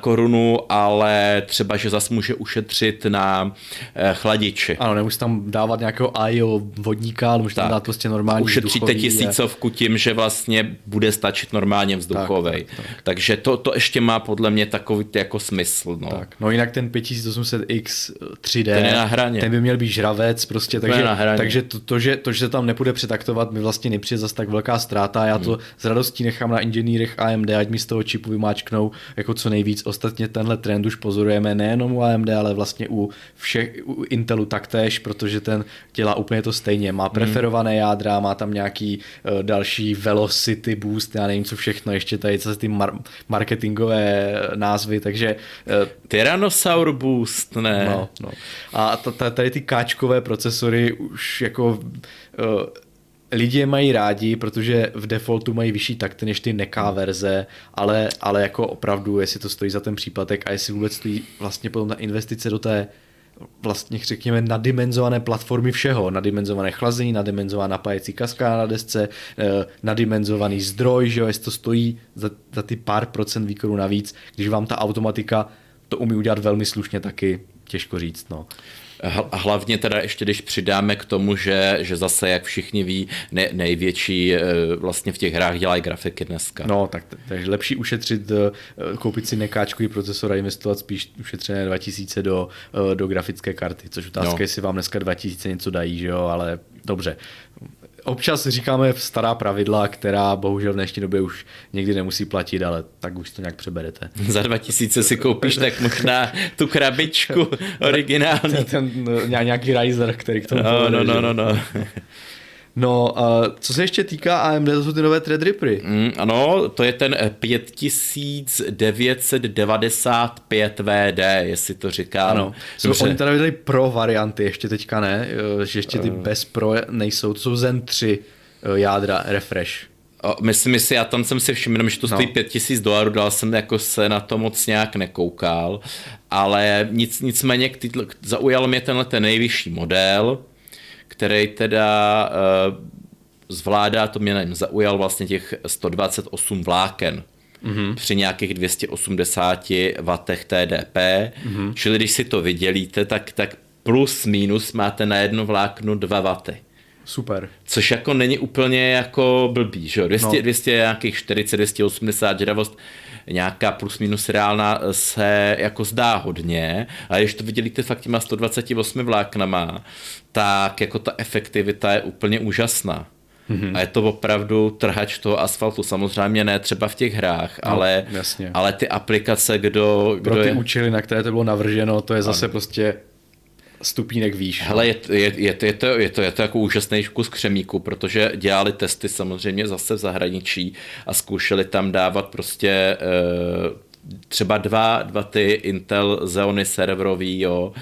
korunu, ale třeba, že zas může ušetřit na chladiči. Ano, nemusí tam dávat nějakého IO vodníka, ale může tam dát prostě normální ušetříte vzduchový. Ušetříte 1000 tím, že vlastně bude stačit normálně vzduchovej. Tak. Takže to ještě má podle mě takový jako smysl. No, tak. No jinak ten 5800X 3D, ten by měl být žravec prostě, takže to, že se tam nepůjde přetaktovat, mi vlastně nepřijde zase tak velká ztráta, já to s radostí nechám na inženýrech AMD, ať mi z toho čipu vymáčknou jako co nejvíc. Ostatně tenhle trend už pozorujeme nejenom u AMD, ale vlastně u Intelu taktéž, protože ten dělá úplně to stejně. Má preferované jádra, má tam nějaký další velocity boost, já nevím co všechno, ještě tady zase ty marketingové názvy, takže... Tyrannosaur boost, ne? No. A tady ty káčkové procesory už jako... Lidi je mají rádi, protože v defaultu mají vyšší takty než ty neká verze, ale jako opravdu, jestli to stojí za ten příplatek a jestli vůbec stojí vlastně potom ta investice do té vlastně řekněme nadimenzované platformy všeho, nadimenzované chlazení, nadimenzovaná napájecí kaskáda na desce, nadimenzovaný zdroj, že jo, jestli to stojí za ty pár procent výkonu navíc, když vám ta automatika to umí udělat velmi slušně taky, těžko říct, no. A hlavně teda ještě, když přidáme k tomu, že zase, jak všichni ví, největší vlastně v těch hrách dělají grafiky dneska. No, takže lepší ušetřit, koupit si nekáčkový procesor a investovat spíš ušetřené 2000 do grafické karty, což otázka, jestli vám dneska 2000 něco dají, že jo, ale dobře. Občas říkáme stará pravidla, která bohužel v dnešní době už někdy nemusí platit, ale tak už to nějak přeberete. Za 2000 si koupíš tak možná tu krabičku originální. Nějaký riser, který k tomu povede. No. No, co se ještě týká AMD, to jsou ty nové Threadrippery. Ano, to je ten 5995VD, jestli to říkám. Ano, oni tady vydali pro varianty, ještě teďka ne, že ještě ty bez pro nejsou, to jsou Zen 3 jádra, refresh. Myslím si, já tam jsem si všiml, že to stojí $5000, dal jsem jako se na to moc nějak nekoukal, ale nicméně zaujal mě tenhle ten nejvyšší model, který teda zvládá, to mě zaujal vlastně těch 128 vláken při nějakých 280 W TDP, čili když si to vydělíte, tak plus minus máte na jedno vlákno 2 W. Super. Což jako není úplně jako blbý, že jo? 200 nějakých 40, 280 žravost, nějaká plus minus reálná se jako zdá hodně, ale když to vydělíte fakt těma 128 vláknama, tak jako ta efektivita je úplně úžasná. A je to opravdu trhač toho asfaltu. Samozřejmě ne třeba v těch hrách, ale ty aplikace, kdo pro ty účely, na které to bylo navrženo, to je zase prostě stupínek výš. Hele, je to jako úžasný kus křemíku, protože dělali testy samozřejmě zase v zahraničí a zkoušeli tam dávat prostě třeba dva ty Intel Xeony serverový, jo,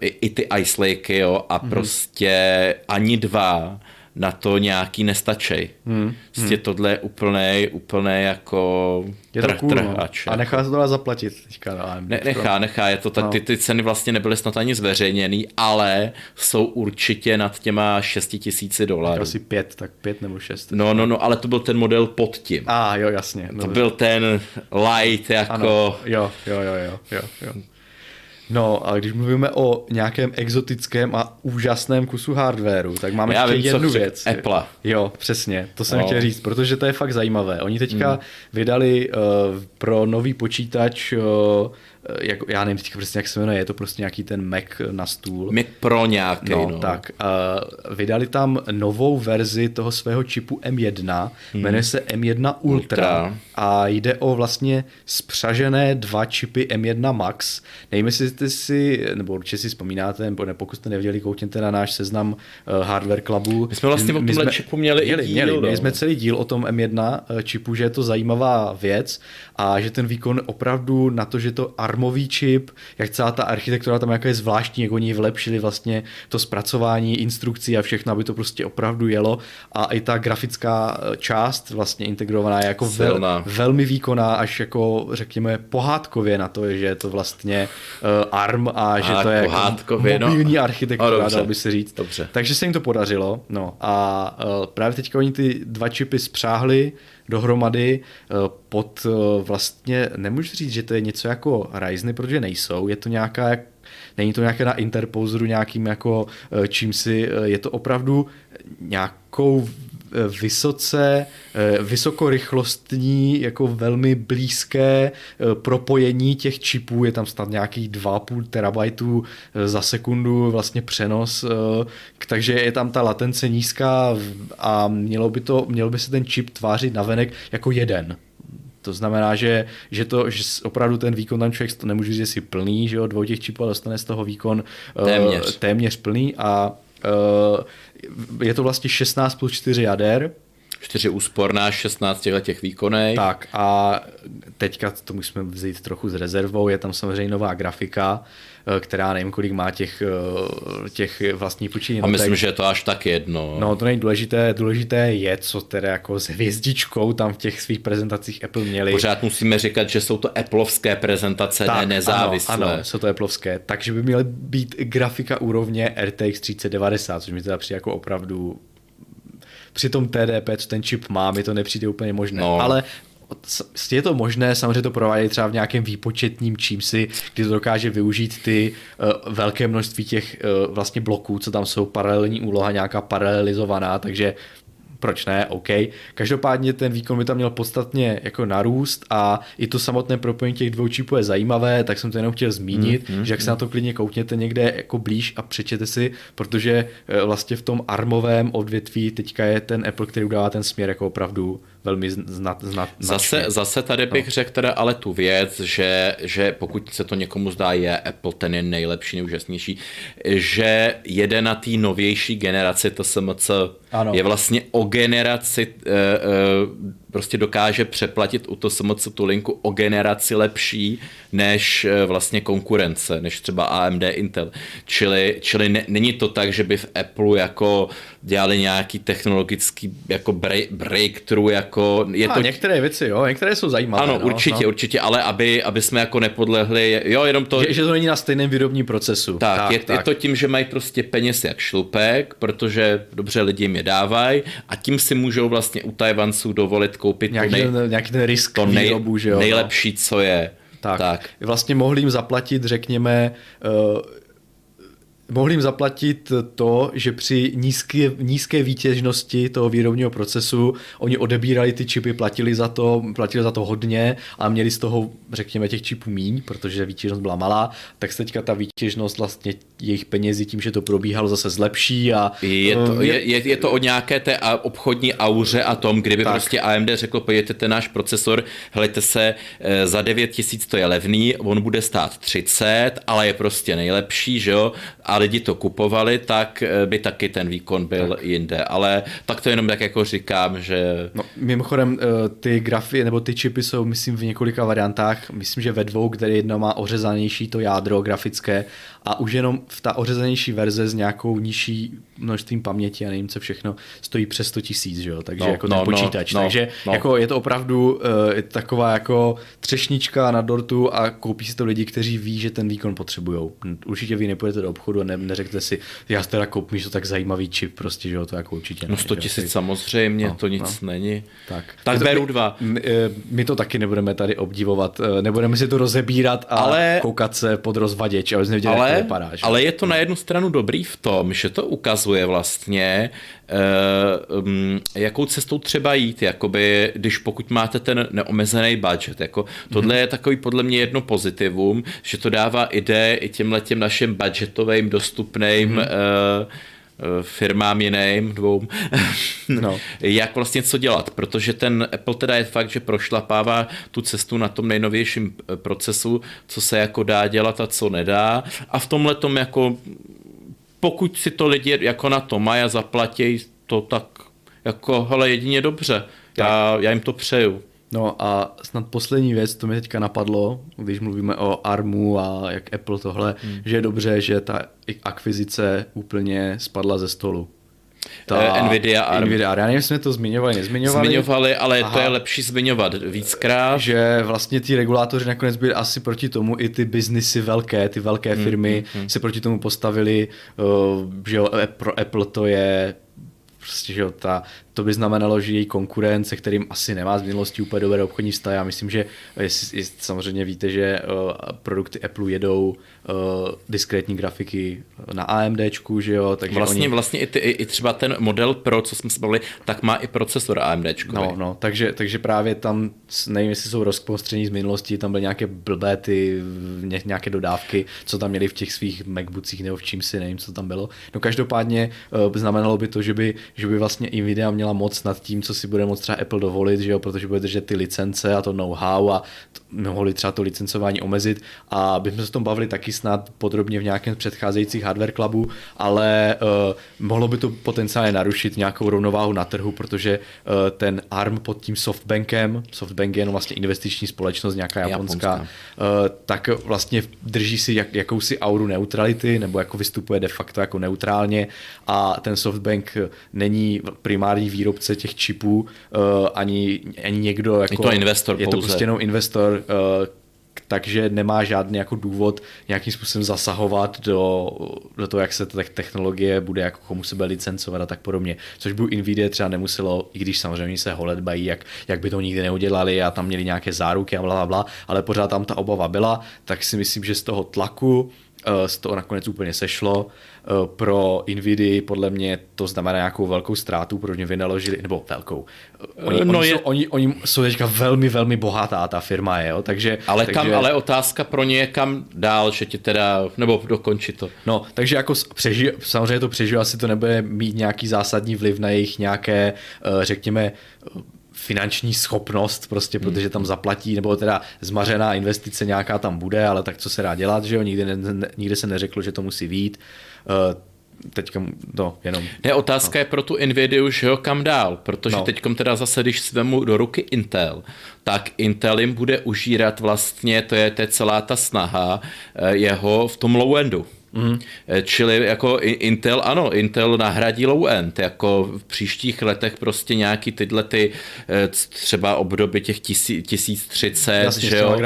i ty Ice Lake, jo, a prostě ani dva na to nějaký nestačej. Tohle je úplnej jako trhač. A nechá se to zaplatit teďka na AMD. Nechá, je to tak, ty ceny vlastně nebyly snad ani zveřejněný, ale jsou určitě nad těma $6,000. Asi 5 nebo 6. No, ale to byl ten model pod tím. Jo, jasně. To byl ten light jako... Ano. Jo. No, ale když mluvíme o nějakém exotickém a úžasném kusu hardwaru, tak máme ještě jednu věc. Apple. Jo, přesně, to jsem chtěl říct, protože to je fakt zajímavé. Oni teďka vydali pro nový počítač, já nevím teďka přesně, jak se jmenuje, je to prostě nějaký ten Mac na stůl. Mac Pro nějaký, tak, vydali tam novou verzi toho svého čipu M1, jmenuje se M1 Ultra a jde o vlastně spřažené dva čipy M1 Max. Nevím, jestli jste si, nebo určitě si vzpomínáte, nebo ne, pokud jste neviděli, koukněte na náš seznam Hardware Clubu. My jsme vlastně o tomhle čipu měli jsme celý díl o tom M1 čipu, že je to zajímavá věc a že ten výkon opravdu na to, že to armový čip, jak celá ta architektura tam nějaká je zvláštní, jak oni vylepšili vlastně to zpracování instrukcí a všechno, aby to prostě opravdu jelo, a i ta grafická část vlastně integrovaná je jako velmi výkonná, až jako řekněme pohádkově na to, že je to vlastně ARM a že to je mobilní architektura, dobře, dal by se říct. Dobře. Takže se jim to podařilo. No a právě teďka oni ty dva čipy spřáhli dohromady pod vlastně, nemůžu říct, že to je něco jako Ryzeny, protože nejsou, je to nějaká, není to nějaké na interposeru nějakým jako čím si, je to opravdu nějakou vysokorychlostní, jako velmi blízké propojení těch čipů, je tam snad nějakých 2,5 terabajtů za sekundu vlastně přenos, takže je tam ta latence nízká a měl by se ten čip tvářit navenek jako jeden. To znamená, že opravdu ten výkon tam člověk nemůže říct, že si plný, že jo, dvou těch čipů, ale dostane z toho výkon téměř plný a je to vlastně 16 plus 4 jader. 4 úsporná, 16 těch výkonej. Tak a teďka to musíme vzít trochu s rezervou, je tam samozřejmě nová grafika, která nevím, kolik má těch vlastní počítačů. A myslím, že je to až tak jedno. No, to není důležité. Důležité je, co teda jako s hvězdičkou tam v těch svých prezentacích Apple měli. Pořád musíme říkat, že jsou to applovské prezentace, tak, ne nezávislé. Ano, jsou to applovské. Takže by měly být grafika úrovně RTX 3090, což mi teda přijde jako opravdu... Při tom TDP, co ten čip má, mi to nepřijde úplně možné, ale je to možné, samozřejmě to provádějí třeba v nějakém výpočetním čímsi, kdy to dokáže využít ty velké množství těch vlastně bloků, co tam jsou, paralelní úloha, nějaká paralelizovaná, takže proč ne, OK. Každopádně ten výkon by tam měl podstatně jako narůst a i to samotné propojení těch dvou čipů je zajímavé, tak jsem to jenom chtěl zmínit, že jak se na to klidně koukněte někde jako blíž a přečete si, protože vlastně v tom armovém odvětví teďka je ten Apple, který udává ten směr jako opravdu velmi Zase tady bych řekl teda ale tu věc, že pokud se to někomu zdá, je Apple, ten je nejlepší, nejúžasnější, že jede na té novější generaci TSMC, je vlastně o generaci, prostě dokáže přeplatit u TSMC tu linku o generaci lepší než vlastně konkurence, než třeba AMD, Intel. Čili není to tak, že by v Apple jako dělali nějaký technologický jako breakthrough, jako je to... Některé věci, jo, některé jsou zajímavé. Ano, určitě, ale aby jsme jako nepodlehli, jo, jenom to... Že to není na stejném výrobním procesu. Tak. Je to tím, že mají prostě peněz jak šlupek, protože dobře lidi jim je dávají a tím si můžou vlastně u Tajvanců dovolit koupit nějaký ten risk výrobu, že jo. Nejlepší, co je. Tak. Vlastně mohli jim zaplatit, řekněme... Mohli jim zaplatit to, že při nízké výtěžnosti toho výrobního procesu oni odebírali ty čipy, platili za to hodně a měli z toho, řekněme, těch čipů míň, protože výtěžnost byla malá, tak se teďka ta výtěžnost vlastně jejich penězí tím, že to probíhalo, zase zlepší. A je to o nějaké té obchodní auře a tom, kdyby prostě AMD řekl, pojďte ten náš procesor, hleďte se, za 9000 to je levný, on bude stát 30, ale je prostě nejlepší, že jo, a a lidi to kupovali, tak by taky ten výkon byl jinde. Ale tak to jenom tak jako říkám, že... No, mimochodem ty grafy nebo ty čipy jsou, myslím, v několika variantách. Myslím, že ve dvou, kde jedna má ořezanější to jádro grafické a už jenom v ta ořezanější verze s nějakou nižší množstvím paměti a nevím co všechno, stojí přes 100 000, že jo, takže jako ten počítač. Takže jako je to opravdu taková jako třešnička na dortu a koupí si to lidi, kteří ví, že ten výkon potřebujou. Určitě vy nepůjdete do obchodu a neřeknete si, já si teda koupím, že to tak zajímavý čip, prostě, že jo, to jako určitě. No 100 000 samozřejmě, to nic není. Tak beru dva. My to taky nebudeme tady obdivovat, nebudeme si to rozebírat a koukat se pod rozvaděč, aby jsme nevěděli, jak to vypadá. Že? Ale je to na jednu stranu dobrý v tom, že to ukazuje vlastně, jakou cestou třeba jít, jakoby, když pokud máte ten neomezený budget. Jako, tohle je takový podle mě jedno pozitivum, že to dává ide i těmhletěm našim budgetovým dostupným firmám jiným dvou, jak vlastně co dělat, protože ten Apple teda je fakt, že prošlapává tu cestu na tom nejnovějším procesu, co se jako dá dělat a co nedá, a v tomhletom jako pokud si to lidi jako na to mají a zaplatí to, tak jako hele, jedině dobře, já jim to přeju. No a snad poslední věc, to mi teďka napadlo, když mluvíme o ARMu a jak Apple tohle, že je dobře, že ta akvizice úplně spadla ze stolu. NVIDIA ARM. Já nevím, jsme to nezmiňovali. Zmiňovali, ale to je lepší zmiňovat víckrát. Že vlastně ty regulátoři nakonec byli asi proti tomu, i ty biznisy velké, ty velké firmy se proti tomu postavili, že pro Apple to je prostě, že to by znamenalo, že její konkurent, se kterým asi nemá z minulosti úplně dobré obchodní vztahy. Já myslím, že samozřejmě víte, že produkty Apple jedou diskrétní grafiky na AMDčku, že jo, takže vlastně i třeba ten model Pro, co jsme se bavili, tak má i procesor AMDčku. No, takže právě tam, nevím, jestli jsou rozprostření z minulosti, tam byly nějaké blbé ty nějaké dodávky, co tam měli v těch svých MacBookích nebo v čím si, nevím, co tam bylo. No každopádně znamenalo by to, že by vlastně Nvidia měla moc nad tím, co si bude moc třeba Apple dovolit, že jo, protože bude držet ty licence a to know-how a mohli třeba to licencování omezit, a bychom se o tom bavili taky snad podrobně v nějakém z předcházejících Hardware Clubů, ale mohlo by to potenciálně narušit nějakou rovnováhu na trhu, protože ten ARM pod tím SoftBankem, SoftBank je jenom vlastně investiční společnost, nějaká japonská. Tak vlastně drží si jakousi auru neutrality, nebo jako vystupuje de facto jako neutrálně, a ten SoftBank není primární výrobce těch čipů, ani někdo jako... Je to investor, je to pouze. Prostě jenom investor, takže nemá žádný jako důvod nějakým způsobem zasahovat do toho, jak se ta technologie bude, jako komu se bude licencovat a tak podobně. Což by Nvidia třeba nemuselo, i když samozřejmě se holedbají, jak by to nikdy neudělali, a tam měli nějaké záruky a blablabla, ale pořád tam ta obava byla, tak si myslím, že z toho tlaku z toho nakonec úplně sešlo. Pro Nvidia podle mě to znamená nějakou velkou ztrátu, protože vynaložili, nebo velkou. Oni jsou teďka velmi, velmi bohatá ta firma, jo? Ale otázka pro ně je, kam dál, že ti teda, nebo dokončit to. No, takže jako samozřejmě to přežiju, asi to nebude mít nějaký zásadní vliv na jejich nějaké, řekněme, finanční schopnost prostě, protože tam zaplatí, nebo teda zmařená investice nějaká tam bude, ale tak co se dá dělat, že jo, nikdy se neřeklo, že to musí vyjít. Teďka jenom... Ne, otázka je pro tu Nvidiu, že jo, kam dál, protože teďkom teda zase, když svému do ruky Intel, tak Intel jim bude užírat vlastně, to je celá ta snaha jeho v tom low-endu. Čili jako Intel nahradí low-end, jako v příštích letech prostě nějaký tyhle ty třeba obdoby těch 1030, jasně, že jo,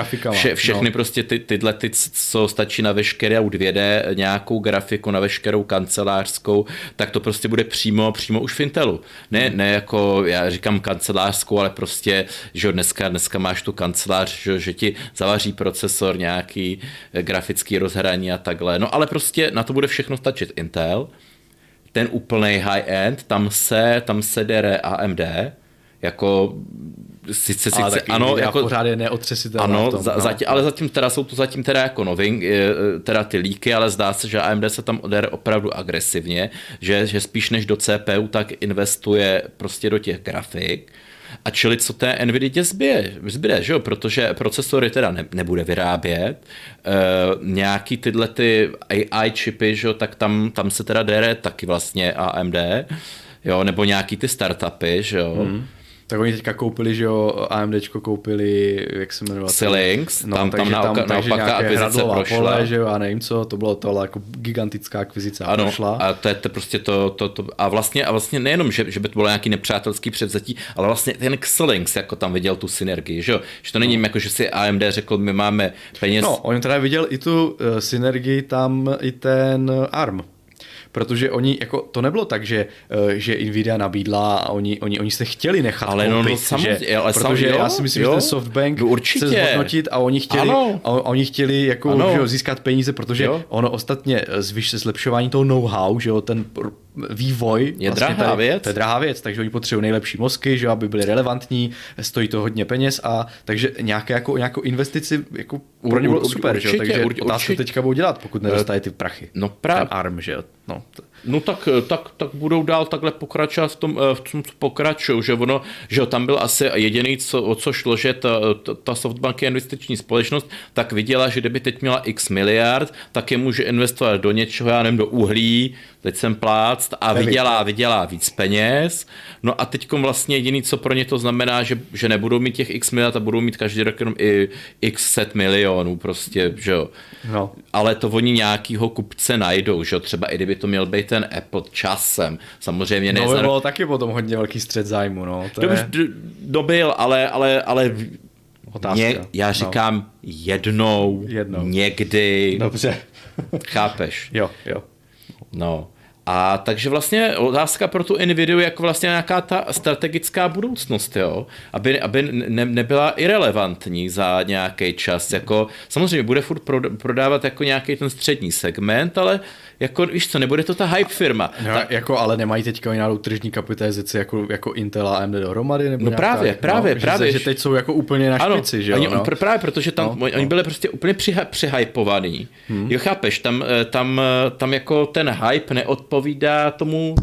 všechny prostě tyhle ty, co stačí na veškerou 2D, nějakou grafiku na veškerou kancelářskou, tak to prostě bude přímo už v Intelu. Ne jako, já říkám kancelářskou, ale prostě, že jo, dneska máš tu kancelář, že ti zavaří procesor, nějaký grafický rozhraní a takhle, no ale prostě na to bude všechno stačit Intel, ten úplnej high-end, tam se dere AMD, jako sice si chce, ano, jako pořád je neotřesitelné. Ano, ale zatím teda jako teda ty líky, ale zdá se, že AMD se tam dere opravdu agresivně, že spíš než do CPU, tak investuje prostě do těch grafik. a čili co té NVIDIA zbyde, že jo? Protože procesory teda nebude vyrábět, nějaký tyhle ty AI čipy, že jo, tak tam se teda dere taky vlastně AMD, jo, nebo nějaký ty startupy, že jo. Hmm. Tak oni teďka koupili, že jo, AMDčko koupili, jak se jmenoval? Xilinx, no, tam naopak ta akvizice prošla. Pole, že jo, a nevím co, to bylo tohle jako gigantická akvizice a prošla. Ano, a to prostě to a vlastně nejenom, že by to bylo nějaký nepřátelský převzetí, ale vlastně ten Xilinx jako tam viděl tu synergii, že jo, že to není jako, že si AMD řekl, my máme peněz. No, on teda viděl i tu synergii tam, i ten ARM. Protože oni, jako, to nebylo tak, že Nvidia nabídla a oni se chtěli nechat koupit, já si myslím, že ten SoftBank chce zhodnotit a oni chtěli jako, že, získat peníze, protože ono ostatně zlepšování toho know-how, že, ten vývoj je vlastně drahá věc. To je drahá věc, takže oni potřebují nejlepší mozky, že, aby byly relevantní, stojí to hodně peněz a takže nějakou investici jako pro ně bylo super, určitě, že, takže otázka teďka budou dělat, pokud nedostají ty prachy. No právě. Ten ARM, že jo. No tak budou dál takhle pokračovat v tom pokračují, že ono, že tam byl asi jediný, o co šlo, že ta SoftBank je investiční společnost, tak viděla, že kdyby teď měla x miliard, tak je může investovat do něčeho, já nevím, do uhlí, teď jsem pláct a vydělá víc peněz, no a teďkom vlastně jediný, co pro ně to znamená, že nebudou mít těch x miliard a budou mít každý rok jenom i x set milionů prostě, že jo. No. Ale to oni nějakýho kupce najdou, že jo, třeba i kdyby to měl být ten Apple časem, samozřejmě ne. No by bylo taky potom hodně velký střet zájmu, no. To je... Dobil, ale otázka. Já říkám jednou, někdy. Dobře. Chápeš? Jo. No. A takže vlastně otázka pro tu NVIDIA, jak vlastně nějaká ta strategická budoucnost, jo, aby nebyla irelevantní za nějaký čas, jako samozřejmě bude furt prodávat jako nějaký ten střední segment, ale jako víš co, nebude to ta hype firma. No, jako ale nemají teďka nějakou tržní kapitalizaci jako Intel a AMD dohromady nebo právě. Že teď jsou jako úplně na špici, že jo. Ano, právě, protože tam oni byli prostě úplně přehypovaní. Jo, chápeš, tam jako ten hype neodpovídá tomu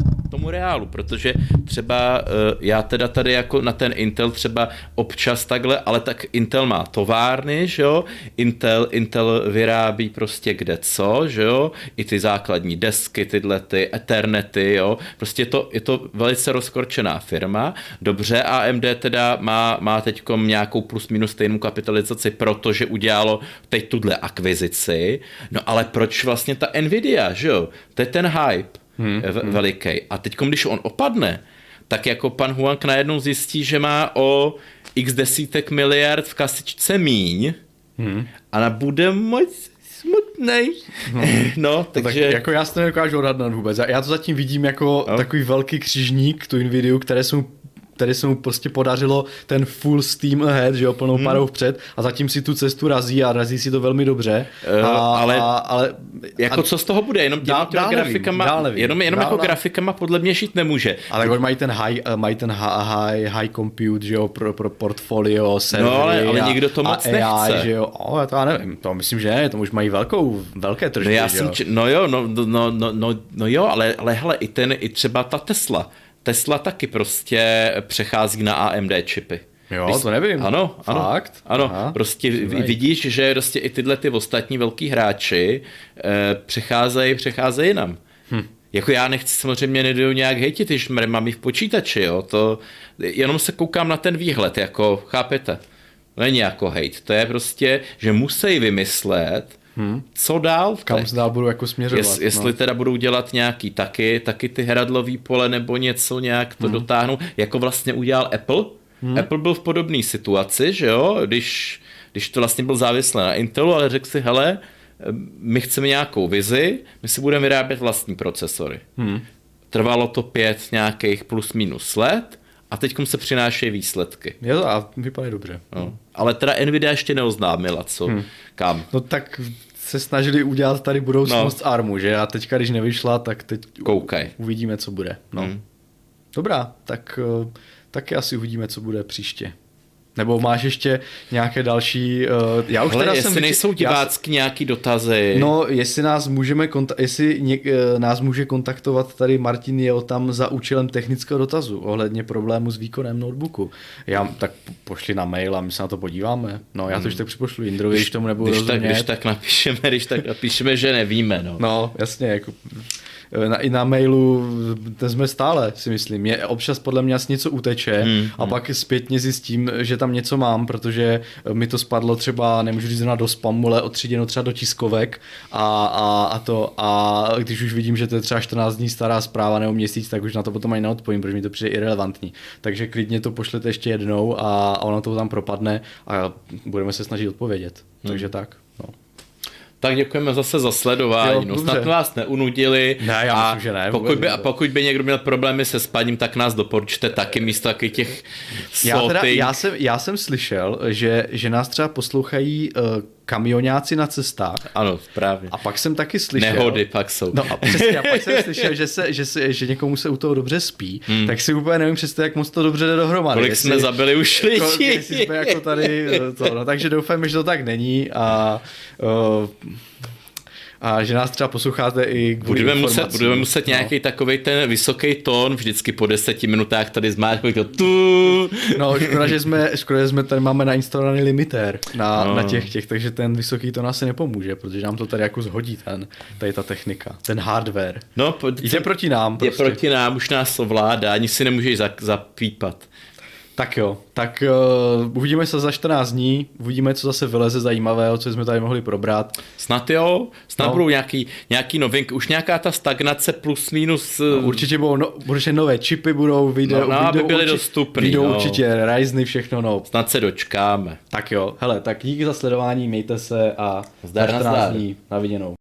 reálu, protože třeba já teda tady jako na ten Intel třeba občas takhle, ale tak Intel má továrny, že jo, Intel vyrábí prostě kde co, že jo, i ty základní desky, tyhle ty Ethernety, jo, prostě je to velice rozkorčená firma, dobře, AMD teda má teďkom nějakou plus minus stejnou kapitalizaci, protože udělalo teď tuhle akvizici, no ale proč vlastně ta Nvidia, že jo, to je ten hype, veliký. A teď, když on opadne, tak jako pan Huang najednou zjistí, že má o x desítek miliard v kasičce míň a nabude moc smutnej. No, takže... Tak jako já se nedokážu odhadnout vůbec. Já to zatím vidím jako takový velký křižník, tu Nvidiu, které se mu prostě podařilo ten full steam ahead, že jo, plnou parou vpřed a zatím si tu cestu razí a razí si to velmi dobře. Ale jako co z toho bude, jenom dál grafikama, nevím, jenom dál jako grafikama podle mě žít nemůže. Ale tak mají ten high compute, že jo, pro portfolio, servery. No, ale nikdo to moc AI, nechce. Že jo. Já to já nevím, to myslím, že ne, to už mají velké tržby, no, že jo. Ale hele, i třeba ta Tesla taky prostě přechází na AMD čipy. Jo, to nevím. Ano. Fakt? Ano, aha, prostě vidíš, že prostě i tyhle ty ostatní velký hráči přecházejí nám. Jako já nechci samozřejmě nějak hejtit, když mám jich v počítači, jo, to jenom se koukám na ten výhled, jako chápete? Není jako hejt, to je prostě, že musí vymyslet, co dál? Kam se dál budou jako směřovat? Jestli teda budou dělat nějaký taky ty hradlový pole nebo něco, nějak to dotáhnou, jako vlastně udělal Apple. Apple byl v podobné situaci, že jo, když to vlastně byl závislý na Intelu, ale řekl si, hele, my chceme nějakou vizi, my si budeme vyrábět vlastní procesory. Trvalo to 5 nějakých plus minus let a teďkom se přinášejí výsledky. Jo, a vypadají dobře. No. Ale teda Nvidia ještě neoznámila, co, kam. No tak se snažili udělat tady budoucnost ARMu, že? A teďka, když nevyšla, tak teď uvidíme, co bude. No. Dobrá, tak asi uvidíme, co bude příště. Nebo máš ještě nějaké další... Já už teda jestli jsem nejsou divácky nějaký dotazy. No, jestli nás můžeme nás může kontaktovat tady Martin Jeho tam za účelem technického dotazu ohledně problému s výkonem notebooku. Já tak pošli na mail a my se na to podíváme. No, já to už tak připošlu Jindrovi, když tomu nebudu rozumět. Když tak napíšeme, že nevíme. No jasně, jako... I na mailu jsme stále, si myslím. Je občas podle mě asi něco uteče a pak zpětně zjistím, že tam něco mám, protože mi to spadlo třeba, nemůžu říct zrovna do spamu, ale odstříděno třeba do tiskovek a když už vidím, že to je třeba 14 dní stará zpráva nebo měsíc, tak už na to potom ani neodpovím, protože mi to přijde irelevantní. Takže klidně to pošlete ještě jednou a ono to tam propadne a budeme se snažit odpovědět. Takže tak, no. Tak děkujeme zase za sledování. No, snad vás neunudili. Ne, já myslím, že ne. Pokud by někdo měl problémy se spaním, tak nás doporučte taky místo taky těch sloty. Já jsem slyšel, že nás třeba poslouchají kamionáci na cestách. Ano, právě. A pak jsem taky slyšel... Nehody pak jsou. No a přesně, a pak jsem slyšel, že někomu se u toho dobře spí, tak si úplně nevím přesně, jak moc to dobře jde dohromady. Kolik jsme zabili už lidi. Jestli jsme jako tady... No, takže doufám, že to tak není a že nás třeba posloucháte i kvůli informacím. Budeme muset nějaký takovej ten vysoký tón vždycky po 10 minutách tady zmáčknout to tu. No, škoda, že jsme tady máme nainstalovaný limitér na těch, takže ten vysoký tón asi nepomůže, protože nám to tady jako zhodí tady ta technika, ten hardware. No, jde proti nám prostě. Je proti nám, už nás ovládá, ani si nemůžeš zapípat. Tak jo, tak uvidíme se za 14 dní, uvidíme, co zase vyleze zajímavého, co jsme tady mohli probrat. Snad budou nějaký novinky, už nějaká ta stagnace plus minus. No, určitě budou, protože nové čipy budou, vyjdou určitě, Ryzeny, všechno, no. Snad se dočkáme. Tak jo, hele, tak díky za sledování, mějte se a zdar na 14 dní, na viděnou.